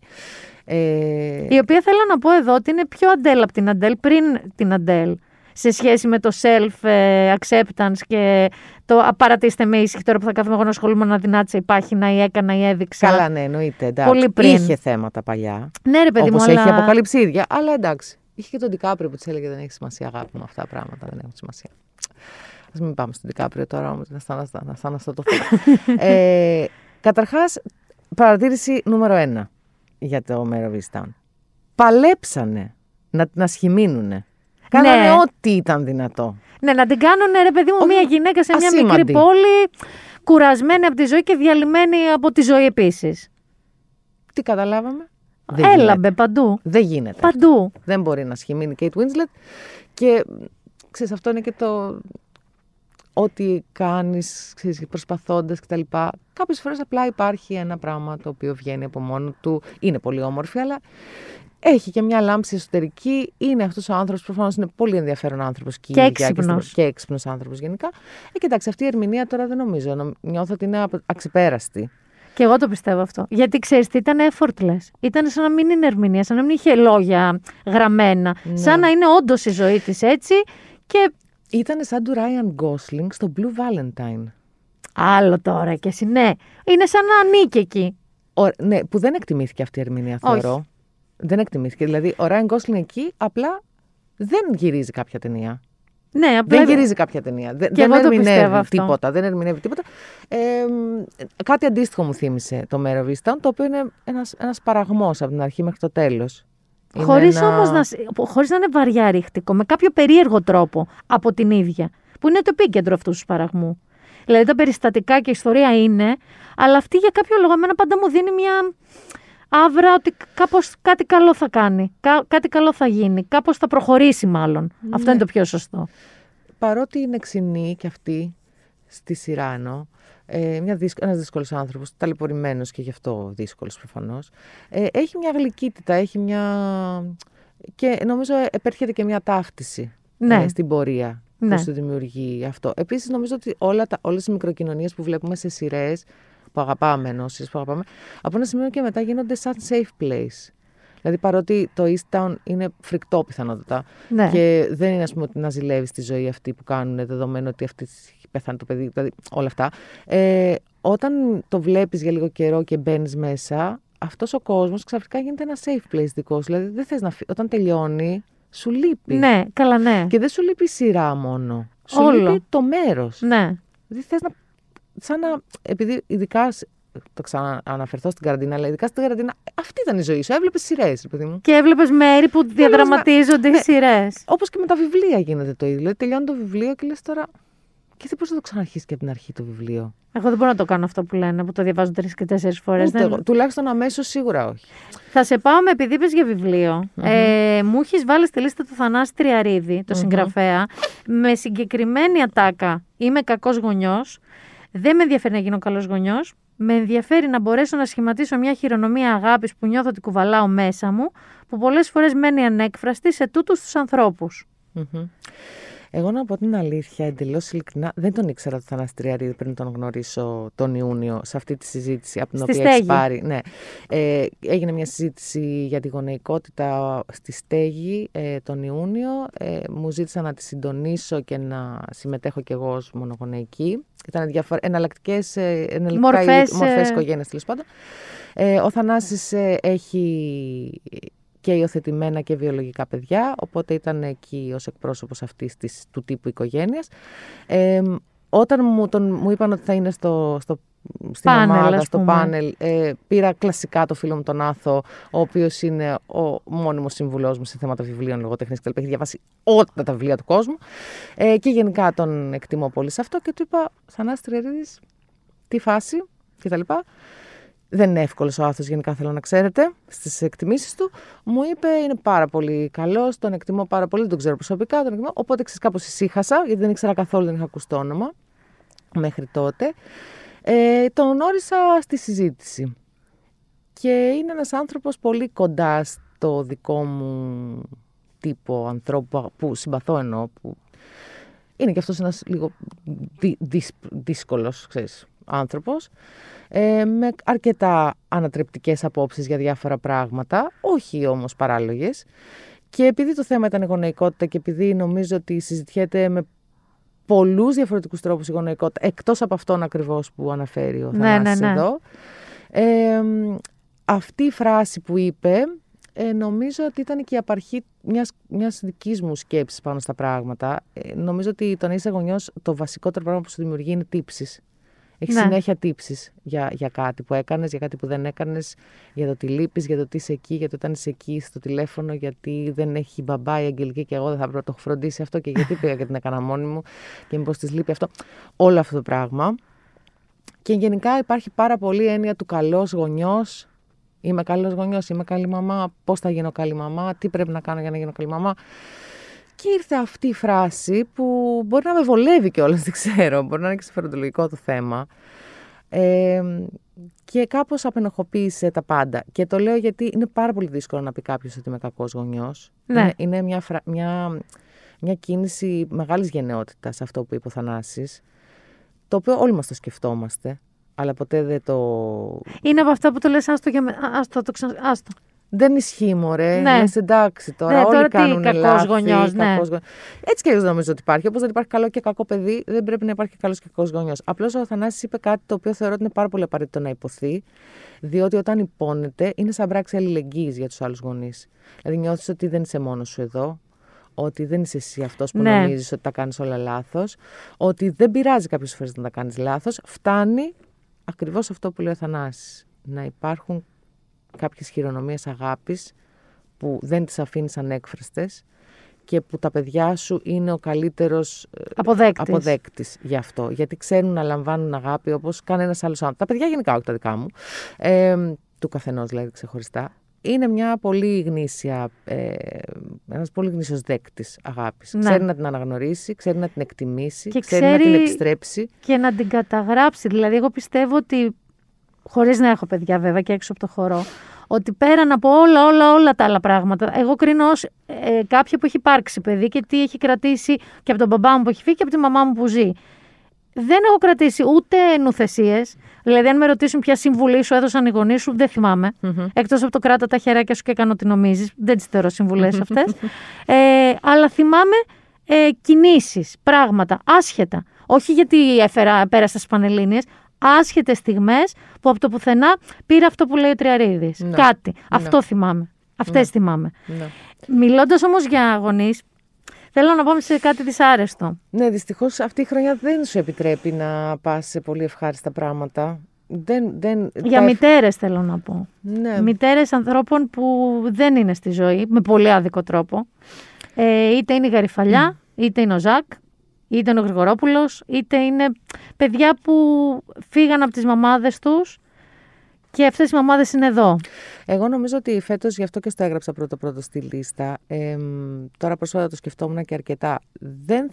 Η οποία θέλω να πω εδώ ότι είναι πιο Αντέλ από την Αντέλ, πριν την Αντέλ, σε σχέση με το self-acceptance και το παρατήστε με ήσυχη τώρα που θα κάθομαι εγώ να ασχολούμαι να δυνάτησα, υπάρχει να ή έκανα ή έδειξα. Καλά, ναι, εννοείται. Εντάξει. Πολύ πριν. Είχε θέματα παλιά. Ναι, ρε παιδί μου. Όπως έχει αποκαλύψει ίδια, αλλά εντάξει. Είχε και τον Ντικάπριο που της έλεγε δεν έχει σημασία αγάπη μου, αυτά πράγματα δεν έχουν σημασία. Ας μην πάμε στον Ντικάπριο τώρα όμως, να σταναστατωθώ. Καταρχάς, παρατήρηση νούμερο 1 για το Mare of Easttown. Παλέψανε να την ασχημίνουνε. Κάνανε ό,τι ήταν δυνατό. Ναι, να την κάνουνε, ρε παιδί μου, μια γυναίκα σε μια μικρή πόλη, κουρασμένη από τη ζωή και διαλυμένη από τη ζωή επίσης. Τι καταλάβαμε. Έλαμπε παντού. Δεν γίνεται. Παντού. Δεν μπορεί να ασχημίνει η Kate Winslet. Και ξέρεις, αυτό είναι και το... ό,τι κάνεις προσπαθώντας κτλ. Κάποιες φορές απλά υπάρχει ένα πράγμα το οποίο βγαίνει από μόνο του. Είναι πολύ όμορφη, αλλά έχει και μια λάμψη εσωτερική. Είναι αυτός ο άνθρωπος, προφανώς είναι πολύ ενδιαφέρον άνθρωπος και έξυπνος. Και έξυπνος άνθρωπος γενικά. Κοιτάξτε, αυτή η ερμηνεία τώρα δεν νομίζω. Νιώθω ότι είναι αξιπέραστη. Και εγώ το πιστεύω αυτό. Γιατί ξέρεις τι, ήταν effortless. Ήταν σαν να μην είναι ερμηνεία, σαν να μην είχε λόγια γραμμένα. Ναι. Σαν να είναι όντως η ζωή της έτσι. Και ήταν σαν του Ράιαν Γκόσλινγκ στο Blue Valentine. Άλλο τώρα κι εσύ, ναι. Είναι σαν να ανήκει εκεί. Ναι, που δεν εκτιμήθηκε αυτή η ερμηνεία, θεωρώ. Όχι. Δεν εκτιμήθηκε. Δηλαδή, ο Ράιαν Γκόσλινγκ εκεί απλά δεν γυρίζει κάποια ταινία. Ναι, απλά δεν γυρίζει κάποια ταινία. Δεν ερμηνεύει τίποτα. Δεν ερμηνεύει τίποτα. Κάτι αντίστοιχο μου θύμισε το Mare of Easttown, το οποίο είναι ένας παραγμός από την αρχή μέχρι το τέλος. Χωρίς να είναι βαριά ρίχτικο, με κάποιο περίεργο τρόπο από την ίδια, που είναι το επίκεντρο αυτού του παραγμού. Δηλαδή τα περιστατικά και η ιστορία είναι, αλλά αυτή για κάποιο λόγο εμένα πάντα μου δίνει μια αύρα ότι κάπως κάτι καλό θα κάνει, κάτι καλό θα γίνει, κάπως θα προχωρήσει μάλλον. Ναι. Αυτό είναι το πιο σωστό. Παρότι είναι ξινή και αυτή στη σειρά εννοώ, ένας δύσκολος άνθρωπος, ταλαιπωρημένος και γι' αυτό δύσκολος προφανώς, έχει μια γλυκύτητα, έχει μια... και νομίζω επέρχεται και μια ταύτιση, ναι, στην πορεία, ναι, που σου δημιουργεί αυτό. Επίσης νομίζω ότι όλες οι μικροκοινωνίες που βλέπουμε σε σειρές που αγαπάμε, από ένα σημείο και μετά γίνονται σαν safe place. Δηλαδή παρότι το Easttown είναι φρικτό πιθανότατα, ναι, και δεν είναι, ας πούμε, να ζηλεύεις τη ζωή αυτή που κάνουν, δεδομένου ότι αυτή πεθάνει το παιδί, δηλαδή όλα αυτά. Όταν το βλέπεις για λίγο καιρό και μπαίνεις μέσα, αυτός ο κόσμος ξαφνικά γίνεται ένα safe place δικό σου. Δηλαδή δεν θες να όταν τελειώνει, σου λείπει. Ναι, καλά, ναι. Και δεν σου λείπει η σειρά μόνο. Σου λείπει το μέρος. Ναι. Δηλαδή θες να... σαν να... επειδή ειδικά... το ξανααναφερθώ στην καραντίνα, αλλά ειδικά στην καραντίνα, αυτή ήταν η ζωή σου. Έβλεπες σειρές, παιδί μου. Και έβλεπες μέρη που διαδραματίζονται οι σειρές. Όπως και με τα βιβλία γίνεται το ίδιο. Δηλαδή, τελειώνει το βιβλίο και λες τώρα. Και δεν μπορείς να το ξαναρχίσεις και από την αρχή το βιβλίο. Εγώ δεν μπορώ να το κάνω αυτό που λένε, που το διαβάζω 3 και 4 φορές. Δεν... τουλάχιστον αμέσως σίγουρα όχι. Θα σε πάω με επειδή είπες για βιβλίο. Mm-hmm. Μου έχεις βάλει στη λίστα του Θανάση Τριαρίδη, το συγγραφέα, με συγκεκριμένη ατάκα. Είμαι κακός γονιός. Δεν με ενδιαφέρει να γίνω καλός γονιός. Με ενδιαφέρει να μπορέσω να σχηματίσω μια χειρονομία αγάπης που νιώθω ότι κουβαλάω μέσα μου, που πολλές φορές μένει ανέκφραστη σε τούτους τους ανθρώπους. Mm-hmm. Εγώ να πω την αλήθεια, εντελώς ειλικρινά, δεν τον ήξερα τον Θανάση Τριαρίδη πριν τον γνωρίσω τον Ιούνιο σε αυτή τη συζήτηση από την στη οποία έχεις πάρει. Ναι. Έγινε μια συζήτηση για τη γονεϊκότητα στη Στέγη τον Ιούνιο. Μου ζήτησαν να τη συντονίσω και να συμμετέχω κι εγώ ως μονογονεϊκή. Ήταν εναλλακτικές μορφές οικογένειας, τέλος πάντων. Ο Θανάσης έχει... και υιοθετημένα και βιολογικά παιδιά, οπότε ήταν εκεί ως εκπρόσωπος αυτής της, του τύπου οικογένειας. Όταν μου είπαν ότι θα είναι στην ομάδα, στο πάνελ, πήρα κλασικά το φίλο μου τον Άθο, ο οποίος είναι ο μόνιμος συμβουλός μου σε θέματα βιβλίων, λογοτεχνής κτλ. Έχει διαβάσει όλα τα βιβλία του κόσμου. Και γενικά τον εκτιμώ πολύ σε αυτό και του είπα, Θανάση Τριαρίδης, τι φάση κτλ. Δεν είναι εύκολος ο Άθος, γενικά θέλω να ξέρετε, στις εκτιμήσεις του. Μου είπε, είναι πάρα πολύ καλός, τον εκτιμώ πάρα πολύ, τον ξέρω προσωπικά, τον εκτιμώ. Οπότε κάπως ησύχασα, γιατί δεν ήξερα καθόλου, δεν είχα ακούσει το όνομα μέχρι τότε. Τον γνώρισα στη συζήτηση. Και είναι ένας άνθρωπος πολύ κοντά στο δικό μου τύπο ανθρώπου, που συμπαθώ εννοώ, που είναι και αυτός ένας λίγο δύσκολος, ξέρεις, άνθρωπος, με αρκετά ανατρεπτικές απόψεις για διάφορα πράγματα, όχι όμως παράλογες. Και επειδή το θέμα ήταν η γονεϊκότητα και επειδή νομίζω ότι συζητιέται με πολλούς διαφορετικούς τρόπους η γονεϊκότητα, εκτός από αυτόν ακριβώς που αναφέρει ο Θανάσης εδώ, αυτή η φράση που είπε, νομίζω ότι ήταν και η απαρχή μιας δικής μου σκέψης πάνω στα πράγματα. Νομίζω ότι το να είσαι γονιός, το βασικότερο πράγμα που σου δημιουργεί είναι τύψεις. Έχεις, ναι, συνέχεια τύψεις για κάτι που έκανες, για κάτι που δεν έκανες, για το τι λείπεις, για το τι είσαι εκεί, για το όταν είσαι εκεί στο τηλέφωνο, γιατί δεν έχει μπαμπά η Αγγελική και εγώ δεν θα πρέπει να το έχω φροντίσει αυτό και γιατί πήγα και την έκανα μόνη μου και μήπως της λείπει αυτό. Όλο αυτό το πράγμα. Και γενικά υπάρχει πάρα πολύ έννοια του καλός γονιός. Είμαι καλός γονιός, είμαι καλή μαμά, πώς θα γίνω καλή μαμά, τι πρέπει να κάνω για να γίνω καλή μαμά. και ήρθε αυτή η φράση που μπορεί να με βολεύει κιόλας, δεν ξέρω, μπορεί να είναι και συμφεροντολογικό το θέμα. Και κάπως απενοχοποίησε τα πάντα. Και το λέω γιατί είναι πάρα πολύ δύσκολο να πει κάποιος ότι είμαι κακός γονιός. Ναι. Είναι μια κίνηση μεγάλης γενναιότητας αυτό που είπε ο Θανάσης, το οποίο όλοι μας το σκεφτόμαστε, αλλά ποτέ δεν το... Είναι από αυτά που το λες, άστο. Δεν ισχύει, μωρέ. Ναι. Λες, εντάξει τώρα, ναι, όλοι κάνουν λάθη. Γονιός, ναι. Έτσι και εγώ νομίζω ότι υπάρχει. Όπως δεν υπάρχει καλό και κακό παιδί, δεν πρέπει να υπάρχει καλός και κακός γονιός. Απλώς ο Θανάσης είπε κάτι το οποίο θεωρώ ότι είναι πάρα πολύ απαραίτητο να υποθεί, διότι όταν υπώνεται είναι σαν πράξη αλληλεγγύης για τους άλλους γονείς. Δηλαδή νιώθεις ότι δεν είσαι μόνος σου εδώ, ότι δεν είσαι εσύ αυτός που ναι. νομίζεις ότι τα κάνεις όλα λάθος, ότι δεν πειράζει κάποιες φορές να τα κάνεις λάθος. Φτάνει ακριβώς αυτό που λέει ο Θανάσης, να υπάρχουν κάποιες χειρονομίες αγάπης που δεν τις αφήνεις ανέκφραστες και που τα παιδιά σου είναι ο καλύτερος αποδέκτης γι' αυτό. Γιατί ξέρουν να λαμβάνουν αγάπη όπως κανένας άλλος άνθρωπος. Τα παιδιά γενικά, όχι τα δικά μου, του καθενός δηλαδή ξεχωριστά. Είναι μια πολύ γνήσια, ένας πολύ γνήσιος δέκτης αγάπης. Ναι. Ξέρει να την αναγνωρίσει, ξέρει να την εκτιμήσει, και ξέρει να την επιστρέψει. Και να την καταγράψει. Δηλαδή εγώ πιστεύω ότι, χωρίς να έχω παιδιά βέβαια και έξω από το χορό, ότι πέραν από όλα τα άλλα πράγματα, εγώ κρίνω ως κάποια που έχει υπάρξει παιδί και τι έχει κρατήσει και από τον μπαμπά μου που έχει φύγει και από τη μαμά μου που ζει. Δεν έχω κρατήσει ούτε νουθεσίες. Δηλαδή, αν με ρωτήσουν ποια συμβουλή σου έδωσαν οι γονείς σου, δεν θυμάμαι. Mm-hmm. Εκτός από το κράτα τα χεράκια σου και κάνω τι νομίζεις. Δεν τις θεωρώ συμβουλές αυτές. Αλλά θυμάμαι κινήσεις, πράγματα, άσχετα. Όχι γιατί πέρασα στις Πανελλήνιες. Άσχετες στιγμές που από το πουθενά πήρα αυτό που λέει ο Τριαρίδης. Ναι. Κάτι. Ναι. Αυτό θυμάμαι. Αυτές ναι. θυμάμαι. Ναι. Μιλώντας όμως για γονείς, θέλω να πάμε σε κάτι δυσάρεστο. Ναι, δυστυχώς αυτή η χρονιά δεν σου επιτρέπει να πας σε πολύ ευχάριστα πράγματα. Για μητέρες θέλω να πω. Ναι. Μητέρες ανθρώπων που δεν είναι στη ζωή, με πολύ άδικο τρόπο. Είτε είναι η Γαριφαλιά, είτε είναι ο Ζακ, είτε είναι ο Γρηγορόπουλος, είτε είναι παιδιά που φύγαν από τις μαμάδες τους και αυτές οι μαμάδες είναι εδώ. Εγώ νομίζω ότι φέτος, γι' αυτό και στο έγραψα πρώτο στη λίστα, τώρα πρόσφατα το σκεφτόμουν και αρκετά, δεν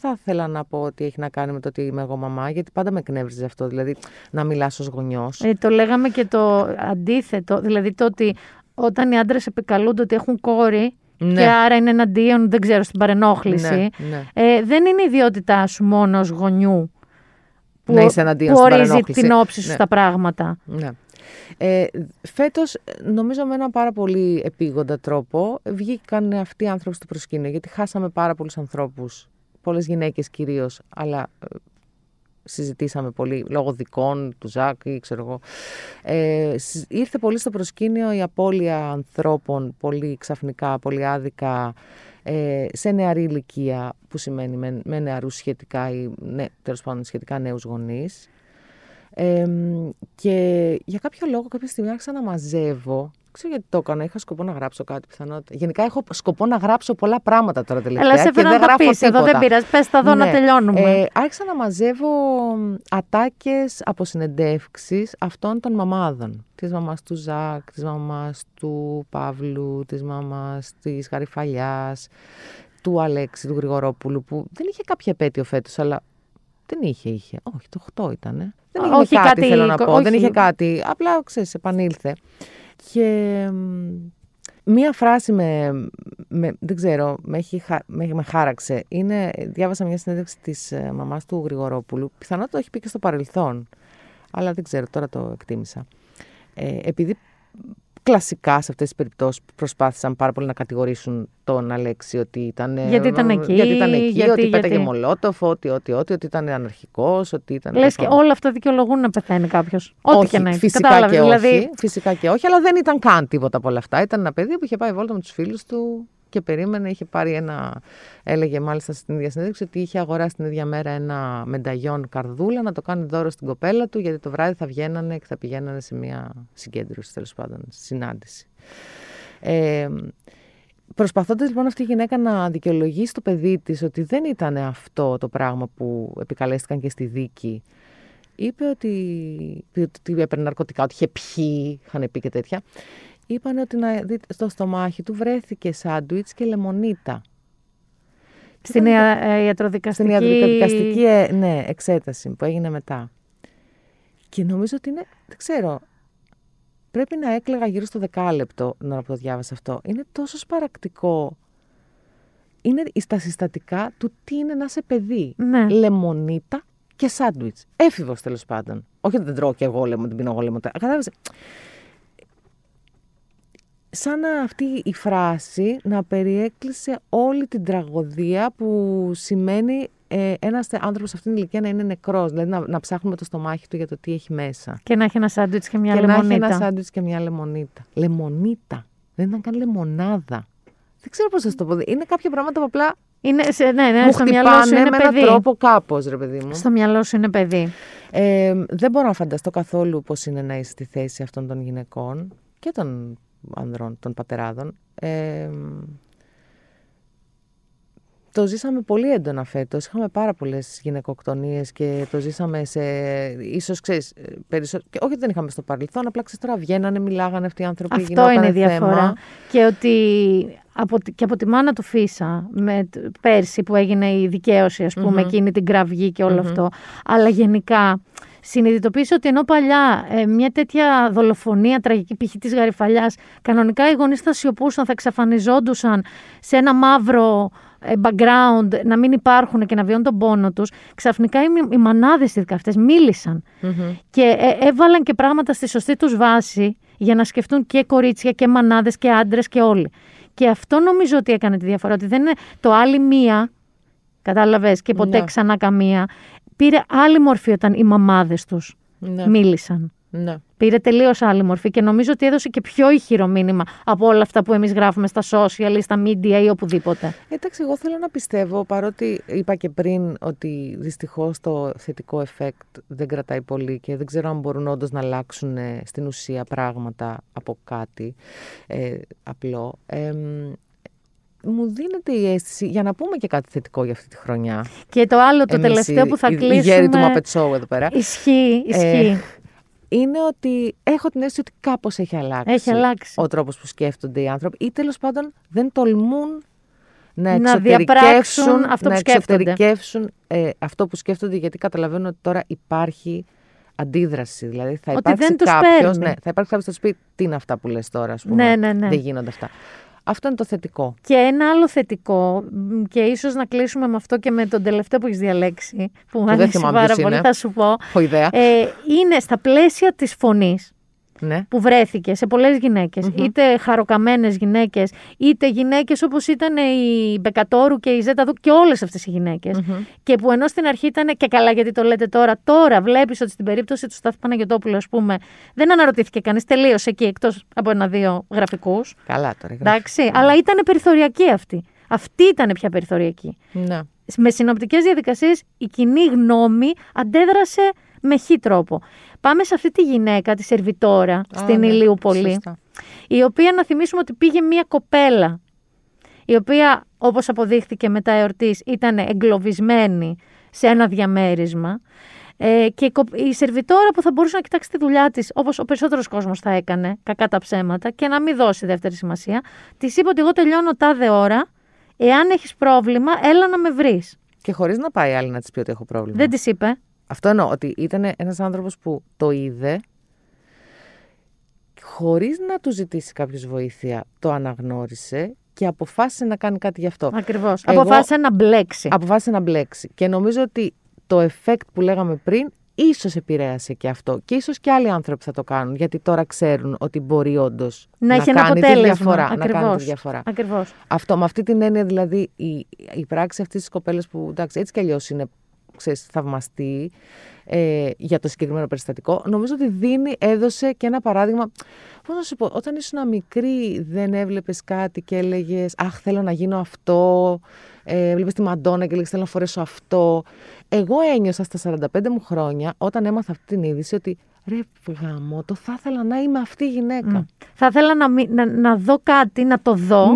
θα ήθελα να πω ότι έχει να κάνει με το ότι είμαι εγώ μαμά, γιατί πάντα με εκνεύριζε αυτό, δηλαδή να μιλάς ως γονιός. Το λέγαμε και το αντίθετο, δηλαδή το ότι όταν οι άντρες επικαλούνται ότι έχουν κόρη, ναι. και άρα είναι εναντίον, δεν ξέρω, στην παρενόχληση. Ναι, ναι. Δεν είναι η ιδιότητά σου μόνο ως γονιού που, ναι, που ορίζει την όψη σου ναι. στα πράγματα. Ναι. Φέτος, νομίζω με έναν πάρα πολύ επίγοντα τρόπο, βγήκαν αυτοί οι άνθρωποι στο προσκήνιο, γιατί χάσαμε πάρα πολλούς ανθρώπους, πολλές γυναίκες κυρίως, αλλά συζητήσαμε πολύ λόγω δικών του Ζακ ή ξέρω εγώ. Ήρθε πολύ στο προσκήνιο η απώλεια ανθρώπων, πολύ ξαφνικά, πολύ άδικα, σε νεαρή ηλικία, που σημαίνει με νεαρούς σχετικά ή ναι, τέλος πάντων σχετικά νέους γονείς. Και για κάποιο λόγο κάποια στιγμή άρχισα να μαζεύω. Ξέρω γιατί το έκανα. Είχα σκοπό να γράψω κάτι πιθανότητα. Γενικά έχω σκοπό να γράψω πολλά πράγματα τώρα τελευταία. Αλλά σε και δεν γράφω πεις, τίποτα. Εδώ δεν πειράζει. Πες τα δω ναι. να τελειώνουμε. Άρχισα να μαζεύω ατάκες από συνεντεύξεις αυτών των μαμάδων. Της μαμάς του Ζακ, της μαμάς του Παύλου, της μαμάς της Γαριφαλιάς, του Αλέξη, του Γρηγορόπουλου, που δεν είχε κάποια επέτειο φέτος, αλλά δεν είχε. Όχι, το 8 ήτανε. Δεν είχε κάτι, θέλω να πω. Όχι. Δεν είχε κάτι. Απλά ξέρεις, επανήλθε. Και μία φράση δεν ξέρω, με χάραξε. Διάβασα μια συνέντευξη της μαμάς του Γρηγορόπουλου. Πιθανότατα το έχει πει και στο παρελθόν, αλλά δεν ξέρω, τώρα το εκτίμησα. Επειδή κλασικά σε αυτές τις περιπτώσεις προσπάθησαν πάρα πολύ να κατηγορήσουν τον Αλέξη ότι ήταν... Γιατί ήταν εκεί, ότι πέταγε μολότοφο, ότι ήταν αναρχικός, ότι ήταν... Λες και όλα αυτά δικαιολογούν να πεθαίνει κάποιος. Όχι, και να φυσικά κατάλαβε, και δηλαδή... όχι, φυσικά και όχι, αλλά δεν ήταν καν τίποτα από όλα αυτά. Ήταν ένα παιδί που είχε πάει βόλτα με τους φίλους του και περίμενε, είχε πάρει έλεγε μάλιστα στην ίδια συνέντευξη ότι είχε αγοράσει την ίδια μέρα ένα μενταγιόν καρδούλα να το κάνει δώρο στην κοπέλα του, γιατί το βράδυ θα βγαίνανε και θα πηγαίνανε σε μια συγκέντρωση, τέλος πάντων, συνάντηση. Προσπαθώντας λοιπόν αυτή η γυναίκα να δικαιολογήσει το παιδί της ότι δεν ήταν αυτό το πράγμα που επικαλέστηκαν και στη δίκη, είπε ότι έπαιρνε ναρκωτικά, ότι είχε πιει, είχαν πει και τέτοια. Είπαν ότι στο στομάχι του βρέθηκε σάντουιτς και λεμονίτα. Στην ιατροδικαστική ναι, εξέταση που έγινε μετά. Και νομίζω ότι είναι, δεν ξέρω, πρέπει να έκλαιγα γύρω στο 10 λεπτό να το διάβασα αυτό. Είναι τόσο σπαρακτικό. Είναι στα συστατικά του τι είναι να είσαι παιδί. Ναι. Λεμονίτα και σάντουιτς. Έφηβος τέλος πάντων. Όχι ότι δεν τρώω και εγώ λεμονίτα, την πίνω εγώ λεμονίτα. Κατάλαβες. Σαν αυτή η φράση να περιέκλεισε όλη την τραγωδία που σημαίνει ένας άνθρωπος σε αυτήν την ηλικία να είναι νεκρός. Δηλαδή να ψάχνουμε το στομάχι του για το τι έχει μέσα. Και να έχει ένα σάντουιτς και μια λεμονίτα. Και να έχει ένα σάντουιτς και μια λεμονίτα. Λεμονίτα. Δεν ήταν καν λεμονάδα. Δεν ξέρω πώς θα το πω. Είναι κάποια πράγματα που απλά μου χτυπάνε με έναν τρόπο κάπως, ρε παιδί μου. Στο μυαλό σου είναι παιδί. Δεν μπορώ να φανταστώ καθόλου πώς είναι να είσαι στη θέση αυτών των γυναικών και των ανδρών, των πατεράδων. Το ζήσαμε πολύ έντονα φέτος. Είχαμε πάρα πολλές γυναικοκτονίες και το ζήσαμε σε. Ίσως ξέρεις. Όχι ότι δεν είχαμε στο παρελθόν, απλά ξέρεις τώρα βγαίνανε, μιλάγανε αυτοί οι άνθρωποι. Αυτό είναι η διαφορά. Θέμα. Και ότι. Και από τη μάνα του Φίσα πέρσι που έγινε η δικαίωση, ας πούμε, εκείνη την κραυγή και όλο αυτό. Αλλά γενικά συνειδητοποίησε ότι ενώ παλιά μια τέτοια δολοφονία τραγική, π.χ. της Γαριφαλιάς, κανονικά οι γονείς θα σιωπούσαν, θα εξαφανιζόντουσαν σε ένα μαύρο background, να μην υπάρχουν και να βιώνουν τον πόνο τους. Ξαφνικά οι μανάδες αυτές μίλησαν και έβαλαν και πράγματα στη σωστή τους βάση για να σκεφτούν και κορίτσια και μανάδες και άντρες και όλοι. Και αυτό νομίζω ότι έκανε τη διαφορά, ότι δεν είναι το άλλη μία, κατάλαβες, και ποτέ ξανά καμία. Πήρε άλλη μορφή όταν οι μαμάδες τους μίλησαν. Ναι. Πήρε τελείως άλλη μορφή και νομίζω ότι έδωσε και πιο ηχηρό μήνυμα από όλα αυτά που εμείς γράφουμε στα social ή στα media ή οπουδήποτε. Εντάξει, εγώ θέλω να πιστεύω, παρότι είπα και πριν ότι δυστυχώς το θετικό effect δεν κρατάει πολύ και δεν ξέρω αν μπορούν όντως να αλλάξουν στην ουσία πράγματα από κάτι απλό. Μου δίνεται η αίσθηση για να πούμε και κάτι θετικό για αυτή τη χρονιά. Και το άλλο, το τελευταίο που θα κλείσουμε. Η γέρη του Μαπετσόου εδώ πέρα. Ισχύει. Είναι ότι έχω την αίσθηση ότι κάπως έχει αλλάξει ο τρόπος που σκέφτονται οι άνθρωποι ή τέλος πάντων δεν τολμούν να εξωτερικεύσουν αυτό που σκέφτονται, γιατί καταλαβαίνουν ότι τώρα υπάρχει αντίδραση. Δηλαδή θα υπάρξει κάποιος που θα τους πει τι είναι αυτά που λες τώρα, ας πούμε. Ναι. Δεν γίνονται αυτά. Αυτό είναι το θετικό. Και ένα άλλο θετικό, και ίσως να κλείσουμε με αυτό και με τον τελευταίο που έχεις διαλέξει, που μου αρέσει πάρα πολύ, θα σου πω. Έχω ιδέα. Είναι στα πλαίσια της φωνής που βρέθηκε σε πολλές γυναίκες, είτε χαροκαμένες γυναίκες, είτε γυναίκες όπως ήταν η Μπεκατόρου και η Ζέτα Δου και όλες αυτές οι γυναίκες. Και που ενώ στην αρχή ήταν και καλά, γιατί το λέτε τώρα βλέπεις ότι στην περίπτωση του Στάθη Παναγιωτόπουλου, ας πούμε, δεν αναρωτήθηκε κανείς, τελείως εκεί, εκτός από 1-2 γραφικούς. Καλά τώρα. Εντάξει, αλλά ήταν περιθωριακή αυτή. Αυτή ήταν πια περιθωριακή. Ναι. Με συνοπτικές διαδικασίες η κοινή γνώμη αντέδρασε με χι τρόπο. Πάμε σε αυτή τη γυναίκα, τη σερβιτόρα, στην Ηλιούπολη, σωστά. Η οποία, να θυμίσουμε ότι πήγε μια κοπέλα, η οποία, όπως αποδείχθηκε μετά εορτής, ήταν εγκλωβισμένη σε ένα διαμέρισμα. Και η σερβιτόρα που θα μπορούσε να κοιτάξει τη δουλειά της, όπως ο περισσότερος κόσμος θα έκανε, κακά τα ψέματα, και να μην δώσει δεύτερη σημασία, της είπε ότι εγώ τελειώνω τάδε ώρα, εάν έχεις πρόβλημα, έλα να με βρεις. Και χωρίς να πάει άλλη να της πει ότι έχω πρόβλημα. Δεν της είπε. Αυτό εννοώ, ότι ήταν ένας άνθρωπος που το είδε, χωρίς να του ζητήσει κάποιος βοήθεια, το αναγνώρισε και αποφάσισε να κάνει κάτι γι' αυτό. Ακριβώς. Αποφάσισε να μπλέξει. Και νομίζω ότι το effect που λέγαμε πριν, ίσως επηρέασε και αυτό. Και ίσως και άλλοι άνθρωποι θα το κάνουν, γιατί τώρα ξέρουν ότι μπορεί όντως να κάνει τη διαφορά. Ακριβώς. Αυτό, με αυτή την έννοια, δηλαδή, η πράξη αυτής της κοπέλας που, εντάξει, έτσι κι αλλιώς είναι, ξέρεις, θαυμαστή για το συγκεκριμένο περιστατικό, νομίζω ότι έδωσε και ένα παράδειγμα. Πώς να σου πω, όταν ήσουν μικρή δεν έβλεπες κάτι και έλεγες «Αχ, θέλω να γίνω αυτό», έβλεπες τη Μαντόνα και έλεγες «Θέλω να φορέσω αυτό». Εγώ ένιωσα στα 45 μου χρόνια, όταν έμαθα αυτή την είδηση, ότι «Ρε γαμώ, θα ήθελα να είμαι αυτή η γυναίκα». Θα ήθελα να δω κάτι, να το δω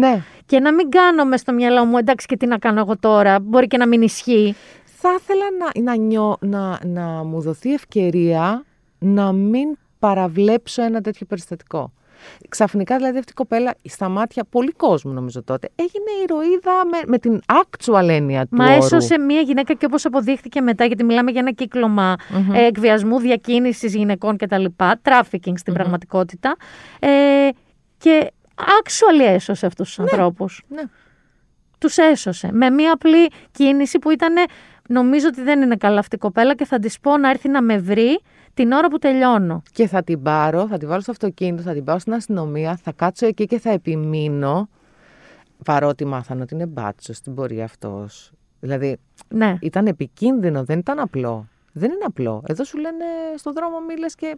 και να μην κάνω μες στο μυαλό μου «Εντάξει, και τι να κάνω εγώ τώρα, μπορεί και να μην ισχύει». Θα ήθελα να μου δοθεί ευκαιρία να μην παραβλέψω ένα τέτοιο περιστατικό. Ξαφνικά δηλαδή αυτή η κοπέλα στα μάτια πολύ κόσμου νομίζω τότε έγινε ηρωίδα με την actual έννοια του όρου. Μα έσωσε μια γυναίκα και όπως αποδείχθηκε μετά, γιατί μιλάμε για ένα κύκλωμα εκβιασμού, διακίνησης γυναικών κτλ. Trafficking στην πραγματικότητα. Και actual έσωσε αυτούς τους ανθρώπους. Ναι. Τους έσωσε. Με μια απλή κίνηση που ήταν, νομίζω ότι δεν είναι καλά αυτή η κοπέλα και θα της πω να έρθει να με βρει την ώρα που τελειώνω. Και θα την πάρω, θα την βάλω στο αυτοκίνητο, θα την πάω στην αστυνομία, θα κάτσω εκεί και θα επιμείνω. Παρότι μάθανε ότι είναι μπάτσος, την πορεία αυτός. Δηλαδή, ναι, ήταν επικίνδυνο, δεν ήταν απλό. Δεν είναι απλό. Εδώ σου λένε στον δρόμο μίλες και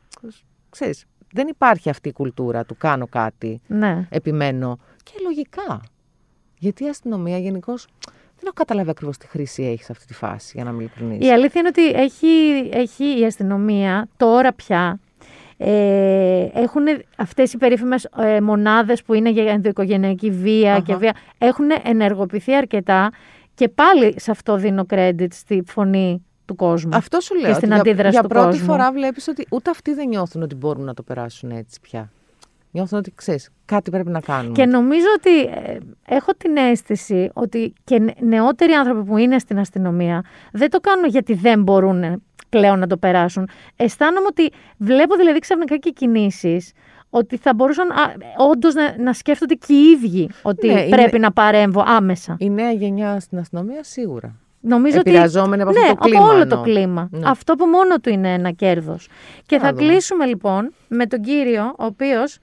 ξέρεις, δεν υπάρχει αυτή η κουλτούρα του κάνω κάτι, ναι, επιμένω. Και λογικά. Γιατί η αστυνομία γενικώς... Δεν έχω καταλάβει ακριβώς τι χρήση έχει σε αυτή τη φάση, για να μην ειλικρινείς. Η αλήθεια είναι ότι έχει η αστυνομία τώρα πια. Έχουν αυτές οι περίφημες μονάδες που είναι για ενδοοικογενειακή βία και βία. Έχουν ενεργοποιηθεί αρκετά και πάλι σε αυτό δίνω credit στη φωνή του κόσμου. Αυτό σου λέω. Και στην αντίδραση για του κόσμου. Για πρώτη φορά βλέπεις ότι ούτε αυτοί δεν νιώθουν ότι μπορούν να το περάσουν έτσι πια. Νιώθω ότι ξέρεις, κάτι πρέπει να κάνουμε. Και νομίζω ότι έχω την αίσθηση ότι και νεότεροι άνθρωποι που είναι στην αστυνομία δεν το κάνουν γιατί δεν μπορούν πλέον να το περάσουν. Αισθάνομαι ότι βλέπω δηλαδή ξαφνικά και κινήσεις ότι θα μπορούσαν όντως να σκέφτονται και οι ίδιοι ότι πρέπει να παρέμβω άμεσα. Η νέα γενιά στην αστυνομία σίγουρα. Νομίζω ότι από όλο το κλίμα. Ναι. Αυτό που μόνο του είναι ένα κέρδος. Και θα κλείσουμε λοιπόν με τον κύριο, ο οποίος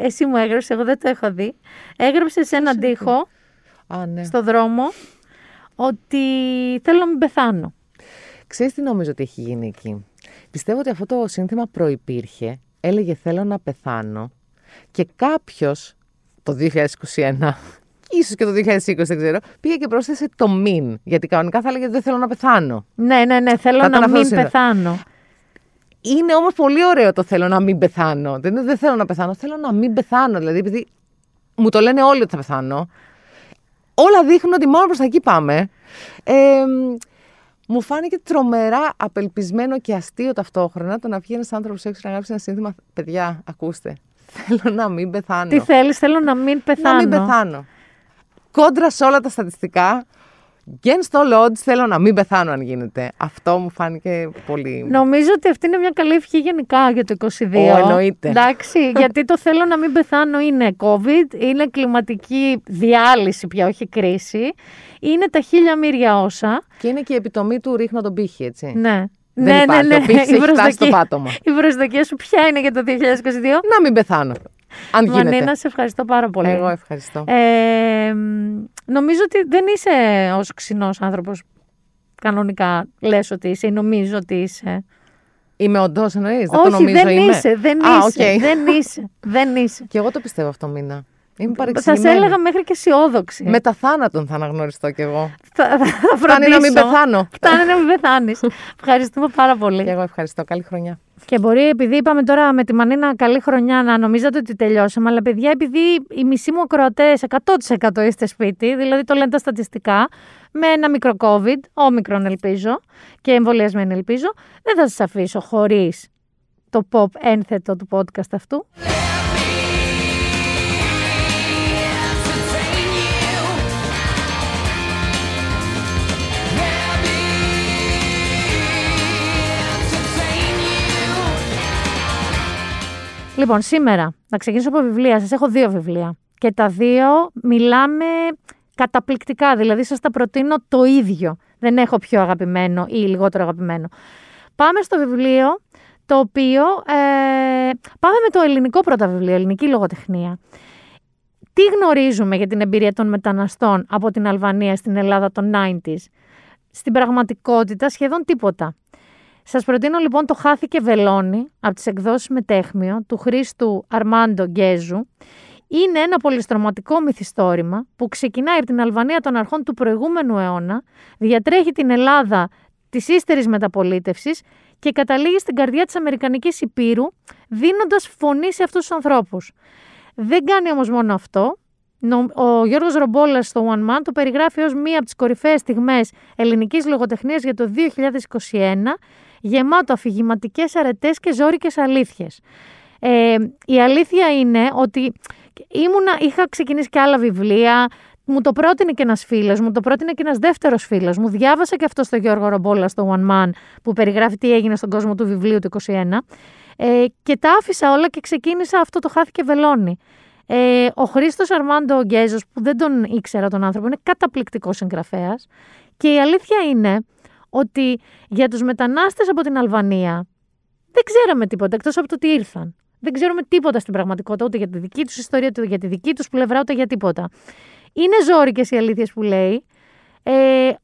εσύ μου έγραψες, εγώ δεν το έχω δει, έγραψε σε έναν τοίχο στο δρόμο ότι θέλω να μην πεθάνω. Ξέρεις τι νομίζω ότι έχει γίνει εκεί? Πιστεύω ότι αυτό το σύνθημα προϋπήρχε, έλεγε θέλω να πεθάνω και κάποιος το 2021... Ίσως και το 2020, δεν ξέρω, πήγε και πρόσθεσε το μην. Γιατί κανονικά θα έλεγε δεν θέλω να πεθάνω. Ναι, θέλω να μην πεθάνω. Είναι όμως πολύ ωραίο το θέλω να μην πεθάνω. Δεν είναι δεν θέλω να πεθάνω, θέλω να μην πεθάνω. Δηλαδή, επειδή μου το λένε όλοι ότι θα πεθάνω, όλα δείχνουν ότι μόνο προς τα εκεί πάμε. Μου φάνηκε τρομερά απελπισμένο και αστείο ταυτόχρονα το να βγει ένας άνθρωπος έξω να γράψει ένα σύνθημα. Παιδιά, ακούστε. Θέλω να μην πεθάνω. Τι θέλεις, θέλω να μην πεθάνω. Να μην πεθάνω. Κόντρα σε όλα τα στατιστικά, against all odds, θέλω να μην πεθάνω αν γίνεται. Αυτό μου φάνηκε πολύ... Νομίζω ότι αυτή είναι μια καλή ευχή γενικά για το 2022. Εννοείται. Εντάξει, γιατί το θέλω να μην πεθάνω είναι COVID, είναι κλιματική διάλυση πια, όχι κρίση. Είναι τα χίλια μύρια όσα. Και είναι και η επιτομή του ρίχνω τον πύχη, έτσι. Ναι. Δεν υπάρχει, ο πύχης έχει φτάσει στο πάτωμα. Η προσδοκία σου ποια είναι για το 2022? Να μην πεθάνω. Αν γίνεται. Μανίνα, σε ευχαριστώ πάρα πολύ. Εγώ ευχαριστώ. Νομίζω ότι δεν είσαι ως ξινός άνθρωπος. Κανονικά λες ότι είσαι ή νομίζω ότι είσαι. Είμαι οντός εννοείς? Δεν το νομίζω, δεν είσαι. Και εγώ το πιστεύω αυτό, Μίνα. Είμαι παρεξηγημένη. Θα σε έλεγα μέχρι και αισιόδοξη. Με τα θάνατον θα αναγνωριστώ κι εγώ. Θα φτάνει να μην πεθάνω. Φτάνει να μην πεθάνεις. Ευχαριστούμε πάρα πολύ. Και εγώ ευχαριστώ. Καλή χρονιά. Και μπορεί, επειδή είπαμε τώρα με τη Μανίνα καλή χρονιά, να νομίζατε ότι τελειώσαμε, αλλά παιδιά, επειδή οι μισοί μου ακροατές 100% είστε σπίτι, δηλαδή το λένε τα στατιστικά, με ένα μικρό COVID, όμικρον ελπίζω και εμβολιασμένοι ελπίζω, δεν θα σας αφήσω χωρίς το pop ένθετο του podcast αυτού. Λοιπόν, σήμερα να ξεκινήσω από βιβλία. Σας έχω δύο βιβλία και τα δύο μιλάμε καταπληκτικά, δηλαδή σας τα προτείνω το ίδιο. Δεν έχω πιο αγαπημένο ή λιγότερο αγαπημένο. Πάμε στο βιβλίο το οποίο... πάμε με το ελληνικό πρώτα βιβλίο, ελληνική λογοτεχνία. Τι γνωρίζουμε για την εμπειρία των μεταναστών από την Αλβανία στην Ελλάδα των 90s? Στην πραγματικότητα σχεδόν τίποτα. Σας προτείνω λοιπόν το «Χάθηκε βελόνι» από τις εκδόσεις Μετέχμιο του Χρήστου Αρμάντο Γκέζου. Είναι ένα πολυστρωματικό μυθιστόρημα που ξεκινάει από την Αλβανία των αρχών του προηγούμενου αιώνα, διατρέχει την Ελλάδα της ύστερης μεταπολίτευσης και καταλήγει στην καρδιά της Αμερικανικής Υπήρου, δίνοντας φωνή σε αυτούς τους ανθρώπους. Δεν κάνει όμως μόνο αυτό. Ο Γιώργος Ρομπόλας στο One Man το περιγράφει ως μία από τις κορυφαίες στιγμές ελληνικής λογοτεχνίας για το 2021, γεμάτο αφηγηματικές αρετές και ζώρικες αλήθειες. Η αλήθεια είναι ότι είχα ξεκινήσει και άλλα βιβλία. Μου το πρότεινε και ένας φίλος μου, το πρότεινε και ένας δεύτερος φίλος μου. Διάβασα και αυτό στο Γιώργο Ρομπόλα, στο One Man, που περιγράφει τι έγινε στον κόσμο του βιβλίου του 21. Και τα άφησα όλα και ξεκίνησα αυτό το χάθηκε βελόνι. Ο Χρήστος Αρμάντο Γκέζος, που δεν τον ήξερα τον άνθρωπο, είναι καταπληκτικός συγγραφέας. Και η αλήθεια είναι ότι για τους μετανάστες από την Αλβανία δεν ξέραμε τίποτα, εκτός από το ότι ήρθαν. Δεν ξέρουμε τίποτα στην πραγματικότητα, ούτε για τη δική τους ιστορία, ούτε για τη δική τους πλευρά, ούτε για τίποτα. Είναι ζώρικες οι αλήθειες που λέει,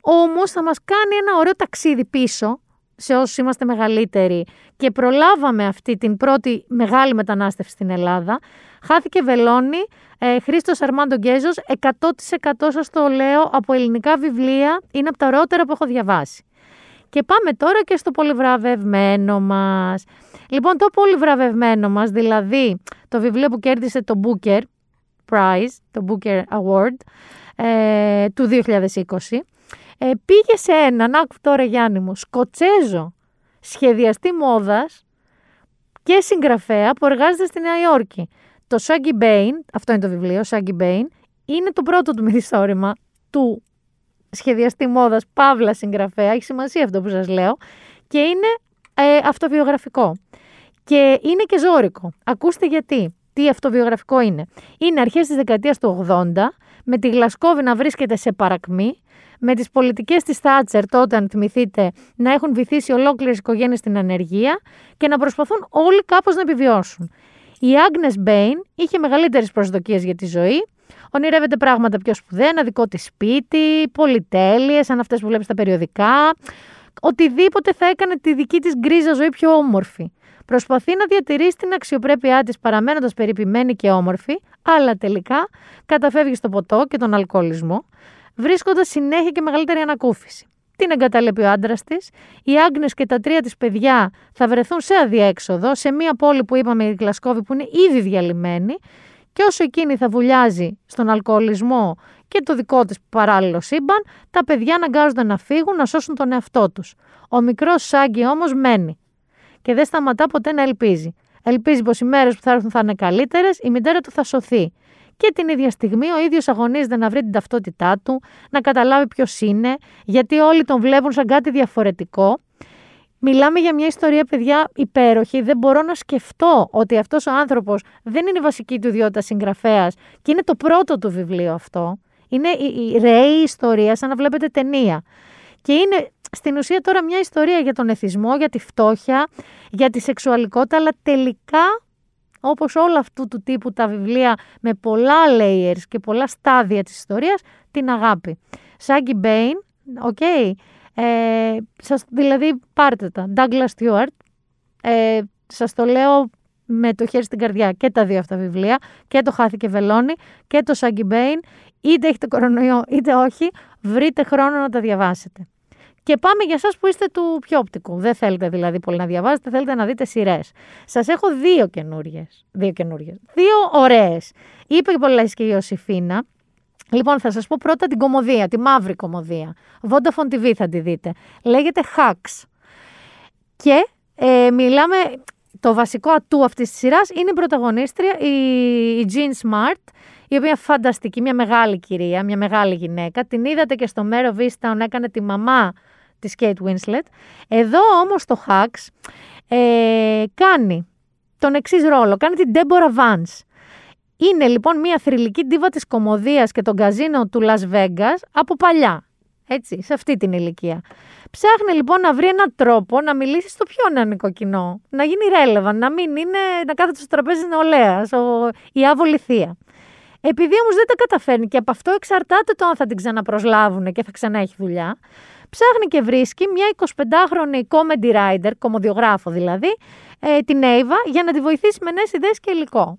όμως θα μας κάνει ένα ωραίο ταξίδι πίσω σε όσους είμαστε μεγαλύτεροι και προλάβαμε αυτή την πρώτη μεγάλη μετανάστευση στην Ελλάδα. Χάθηκε βελόνι, Χρήστος Αρμάντο Γκέζος, 100% σας το λέω, από ελληνικά βιβλία, είναι από τα ωραιότερα που έχω διαβάσει. Και πάμε τώρα και στο πολυβραβευμένο μας. Λοιπόν, το πολυβραβευμένο μας, δηλαδή το βιβλίο που κέρδισε το Booker Prize, το Booker Award του 2020, πήγε σε έναν, άκου τώρα Γιάννη μου, Σκοτσέζο σχεδιαστή μόδας και συγγραφέα που εργάζεται στη Νέα Υόρκη. Το Σάγκι Μπέιν, αυτό είναι το βιβλίο, Σάγκι Μπέιν, είναι το πρώτο του μυθιστόρημα του σχεδιαστή μόδας, παύλα συγγραφέα, έχει σημασία αυτό που σας λέω, και είναι αυτοβιογραφικό. Και είναι και ζώρικο. Ακούστε γιατί. Τι αυτοβιογραφικό είναι. Είναι αρχές της δεκαετίας του 80, με τη Γλασκόβη να βρίσκεται σε παρακμή, με τις πολιτικές της Θάτσερ τότε, αν θυμηθείτε, να έχουν βυθίσει ολόκληρες οικογένειες στην ανεργία και να προσπαθούν όλοι κάπως να επιβιώσουν. Η Άγνες Μπέιν είχε μεγαλύτερες προσδοκίες για τη ζωή, ονειρεύεται πράγματα πιο σπουδαία, ένα δικό της σπίτι, πολυτέλειες, σαν αυτές που βλέπεις στα περιοδικά, οτιδήποτε θα έκανε τη δική της γκρίζα ζωή πιο όμορφη. Προσπαθεί να διατηρήσει την αξιοπρέπειά της παραμένοντας περιποιημένη και όμορφη, αλλά τελικά καταφεύγει στο ποτό και τον αλκοολισμό, βρίσκοντας συνέχεια και μεγαλύτερη ανακούφιση. Την εγκαταλείπει ο άντρας της, οι Άγνες και τα τρία της παιδιά θα βρεθούν σε αδιέξοδο, σε μια πόλη που είπαμε η Γλασκόβη που είναι ήδη διαλυμένη, και όσο εκείνη θα βουλιάζει στον αλκοολισμό και το δικό της παράλληλο σύμπαν, τα παιδιά αναγκάζονται να φύγουν, να σώσουν τον εαυτό τους. Ο μικρός Σάγκη όμως μένει. Και δεν σταματά ποτέ να ελπίζει. Ελπίζει πως οι μέρες που θα έρθουν θα είναι καλύτερες, η μητέρα του θα σωθεί. Και την ίδια στιγμή ο ίδιος αγωνίζεται να βρει την ταυτότητά του, να καταλάβει ποιος είναι, γιατί όλοι τον βλέπουν σαν κάτι διαφορετικό. Μιλάμε για μια ιστορία, παιδιά, υπέροχη. Δεν μπορώ να σκεφτώ ότι αυτός ο άνθρωπος δεν είναι η βασική του ιδιότητα συγγραφέας και είναι το πρώτο του βιβλίο αυτό. Είναι η ρέη ιστορία, σαν να βλέπετε ταινία. Και είναι στην ουσία τώρα μια ιστορία για τον εθισμό, για τη φτώχεια, για τη σεξουαλικότητα, αλλά τελικά, όπως όλα αυτού του τύπου τα βιβλία με πολλά layers και πολλά στάδια της ιστορίας, την αγάπη. Σάγκι Μπέιν, okay, δηλαδή πάρτε τα, Ντάγκλας Στιούαρτ, σας το λέω με το χέρι στην καρδιά, και τα δύο αυτά βιβλία, και το Χάθηκε Βελόνι και το Σάγκι Μπέιν, είτε έχετε κορονοϊό είτε όχι, βρείτε χρόνο να τα διαβάσετε. Και πάμε για εσάς που είστε του πιο οπτικού. Δεν θέλετε δηλαδή πολύ να διαβάζετε, θέλετε να δείτε σειρές. Σας έχω δύο ωραίες. Είπε πολλές και η Ιωσήφινα. Λοιπόν, θα σας πω πρώτα την κομμωδία, τη μαύρη κομμωδία. Vodafone TV θα τη δείτε. Λέγεται Hux. Και μιλάμε, το βασικό ατού αυτής της σειράς είναι η πρωταγωνίστρια, η Jean Smart, η οποία φανταστική, μια μεγάλη κυρία, μια μεγάλη γυναίκα. Την είδατε και στο Mare of Easttown, έκανε τη μαμά της Kate Winslet. Εδώ όμως το Hux κάνει τον εξής ρόλο, κάνει την Deborah Vance. Είναι λοιπόν μια θρυλική ντίβα της κομμωδίας και τον καζίνο του Las Vegas από παλιά, έτσι, σε αυτή την ηλικία. Ψάχνει λοιπόν να βρει έναν τρόπο να μιλήσει στο πιο νεανικό κοινό, να γίνει relevant, να μην είναι, να κάθεται στο τραπέζι νεολαίας, η άβολη θεία. Επειδή όμως δεν τα καταφέρνει και από αυτό εξαρτάται το αν θα την ξαναπροσλάβουν και θα ξανά έχει δουλειά, ψάχνει και βρίσκει μια 25χρονη comedy writer, κομμωδιογράφο δηλαδή, την Ava, για να τη βοηθήσει με νέες ιδέες και υλικό.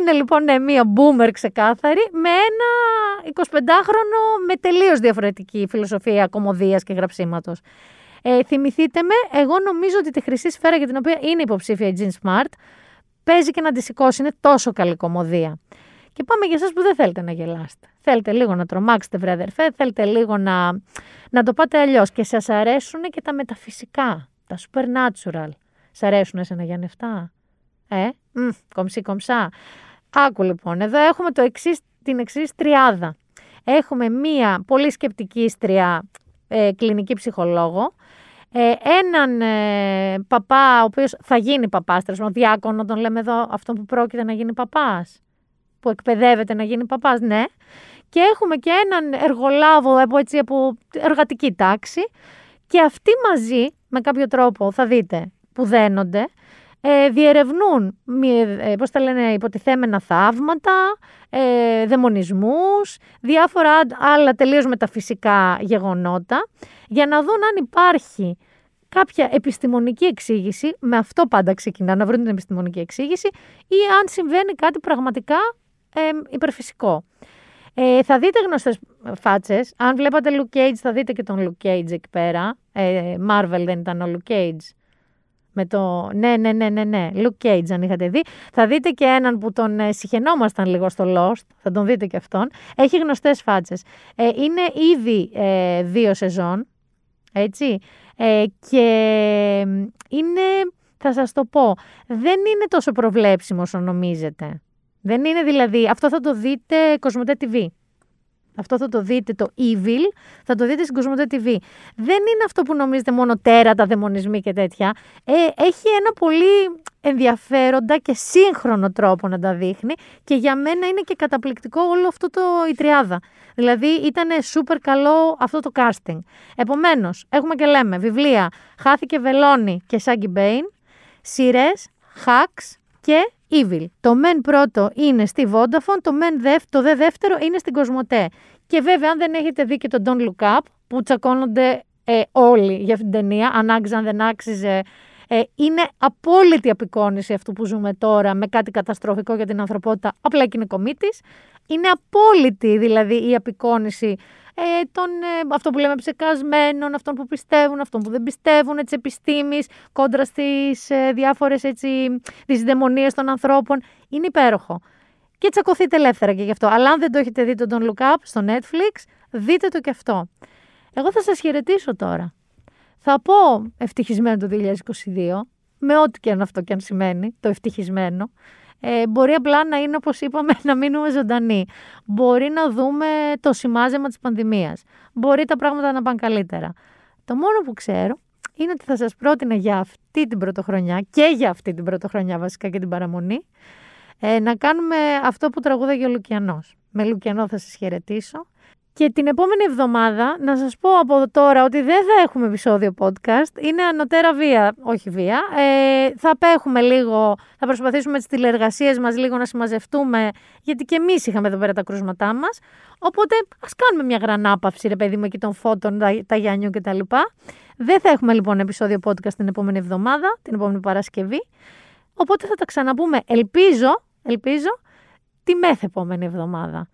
Είναι λοιπόν μια boomer ξεκάθαρη, με ένα 25χρονο με τελείως διαφορετική φιλοσοφία κομμωδίας και γραψίματος. Θυμηθείτε με, εγώ νομίζω ότι τη χρυσή σφαίρα για την οποία είναι υποψήφια η Jean Smart, παίζει και να τη σηκώσει, είναι τόσο καλή κομμωδία. Και πάμε για εσάς που δεν θέλετε να γελάσετε. Θέλετε λίγο να τρομάξετε, βρε αδερφέ, θέλετε λίγο να το πάτε αλλιώς. Και σας αρέσουν και τα μεταφυσικά, τα supernatural. Σας αρέσουν εσένα, Γιάννη, αυτά? Κομψή, κομψά. Άκου λοιπόν, εδώ έχουμε την εξής τριάδα. Έχουμε μία πολύ σκεπτική ιστριά κλινική ψυχολόγο, έναν παπά ο οποίος θα γίνει παπάς, ο διάκονο τον λέμε εδώ, αυτό που πρόκειται να γίνει παπάς, που εκπαιδεύεται να γίνει παπάς, ναι. Και έχουμε και έναν εργολάβο από εργατική τάξη και αυτοί μαζί, με κάποιο τρόπο θα δείτε, που δένονται, διερευνούν, πώς τα λένε, υποτιθέμενα θαύματα, δαιμονισμούς, διάφορα άλλα τελείως μεταφυσικά γεγονότα, για να δουν αν υπάρχει κάποια επιστημονική εξήγηση, με αυτό πάντα ξεκινά, να βρουν την επιστημονική εξήγηση, ή αν συμβαίνει κάτι πραγματικά υπερφυσικό. Θα δείτε γνωστές φάτσες, αν βλέπατε Luke Cage θα δείτε και τον Luke Cage εκεί πέρα, Marvel δεν ήταν ο Luke Cage. Με το ναι, Luke Cage αν είχατε δει. Θα δείτε και έναν που τον συχαινόμασταν λίγο στο Lost, θα τον δείτε και αυτόν. Έχει γνωστές φάτσες. Είναι ήδη 2 σεζόν, έτσι, και είναι, θα σας το πω, δεν είναι τόσο προβλέψιμο όσο νομίζετε. Δεν είναι δηλαδή, αυτό θα το δείτε Κοσμοτέ TV. Αυτό θα το δείτε το Evil, θα το δείτε στην Κοσμοτέ TV. Δεν είναι αυτό που νομίζετε μόνο τέρατα, δαιμονισμοί και τέτοια. Έχει ένα πολύ ενδιαφέροντα και σύγχρονο τρόπο να τα δείχνει και για μένα είναι και καταπληκτικό όλο αυτό η τριάδα. Δηλαδή ήταν super καλό αυτό το casting. Επομένως, έχουμε και λέμε βιβλία Χάθηκε Βελόνι και Σάγκι Μπέιν, σειρές Hux και Evil. Το μεν πρώτο είναι στη Vodafone, το δε δεύτερο είναι στην Κοσμοτέ. Και βέβαια αν δεν έχετε δει και τον Don't Look Up που τσακώνονται όλοι για αυτήν την ταινία, αν άξιζε, αν δεν άξιζε, είναι απόλυτη απεικόνηση αυτού που ζούμε τώρα με κάτι καταστροφικό για την ανθρωπότητα, απλά κοινωνική της. Είναι απόλυτη δηλαδή η απεικόνηση αυτό που λέμε ψεκασμένων, αυτών που πιστεύουν, αυτών που δεν πιστεύουν, της επιστήμης, κόντρα στις διάφορες τις δαιμονίες των ανθρώπων. Είναι υπέροχο. Και τσακωθείτε ελεύθερα και γι' αυτό. Αλλά αν δεν το έχετε δει τον Don't Look Up στο Netflix, δείτε το κι αυτό. Εγώ θα σας χαιρετήσω τώρα. Θα πω ευτυχισμένο το 2022, με ό,τι και αν αυτό και αν σημαίνει, το ευτυχισμένο. Μπορεί απλά να είναι, όπως είπαμε, να μείνουμε ζωντανοί. Μπορεί να δούμε το σημάζεμα της πανδημίας. Μπορεί τα πράγματα να πάνε καλύτερα. Το μόνο που ξέρω είναι ότι θα σας πρότεινα για αυτή την πρωτοχρονιά και για αυτή την πρωτοχρονιά βασικά και την παραμονή να κάνουμε αυτό που τραγούδαγε ο Λουκιανός. Με Λουκιανό θα σας χαιρετήσω. Και την επόμενη εβδομάδα να σας πω από τώρα ότι δεν θα έχουμε επεισόδιο podcast. Είναι ανωτέρα βία, όχι βία. Θα απέχουμε λίγο, θα προσπαθήσουμε τις τηλεργασίες μας λίγο να συμμαζευτούμε, γιατί και εμείς είχαμε εδώ πέρα τα κρούσματά μας. Οπότε ας κάνουμε μια γρανάπαυση, ρε παιδί μου, εκεί των φώτων, τα Γιάννιου κτλ. Δεν θα έχουμε λοιπόν επεισόδιο podcast την επόμενη εβδομάδα, την επόμενη Παρασκευή. Οπότε θα τα ξαναπούμε, ελπίζω, τη μεθεπόμενη εβδομάδα.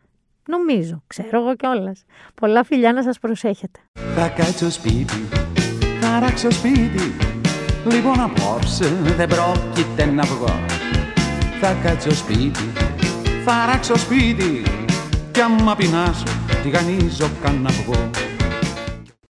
Νομίζω, ξέρω εγώ κιόλας. Πολλά φιλιά, να σας προσέχετε. Θα κάτσω σπίτι, θα ράξω σπίτι. Λοιπόν απόψε δεν πρόκειται να βγω. Θα κάτσω σπίτι, θα ράξω σπίτι. Κι άμα πεινάσω τηγανίζω καναυγό.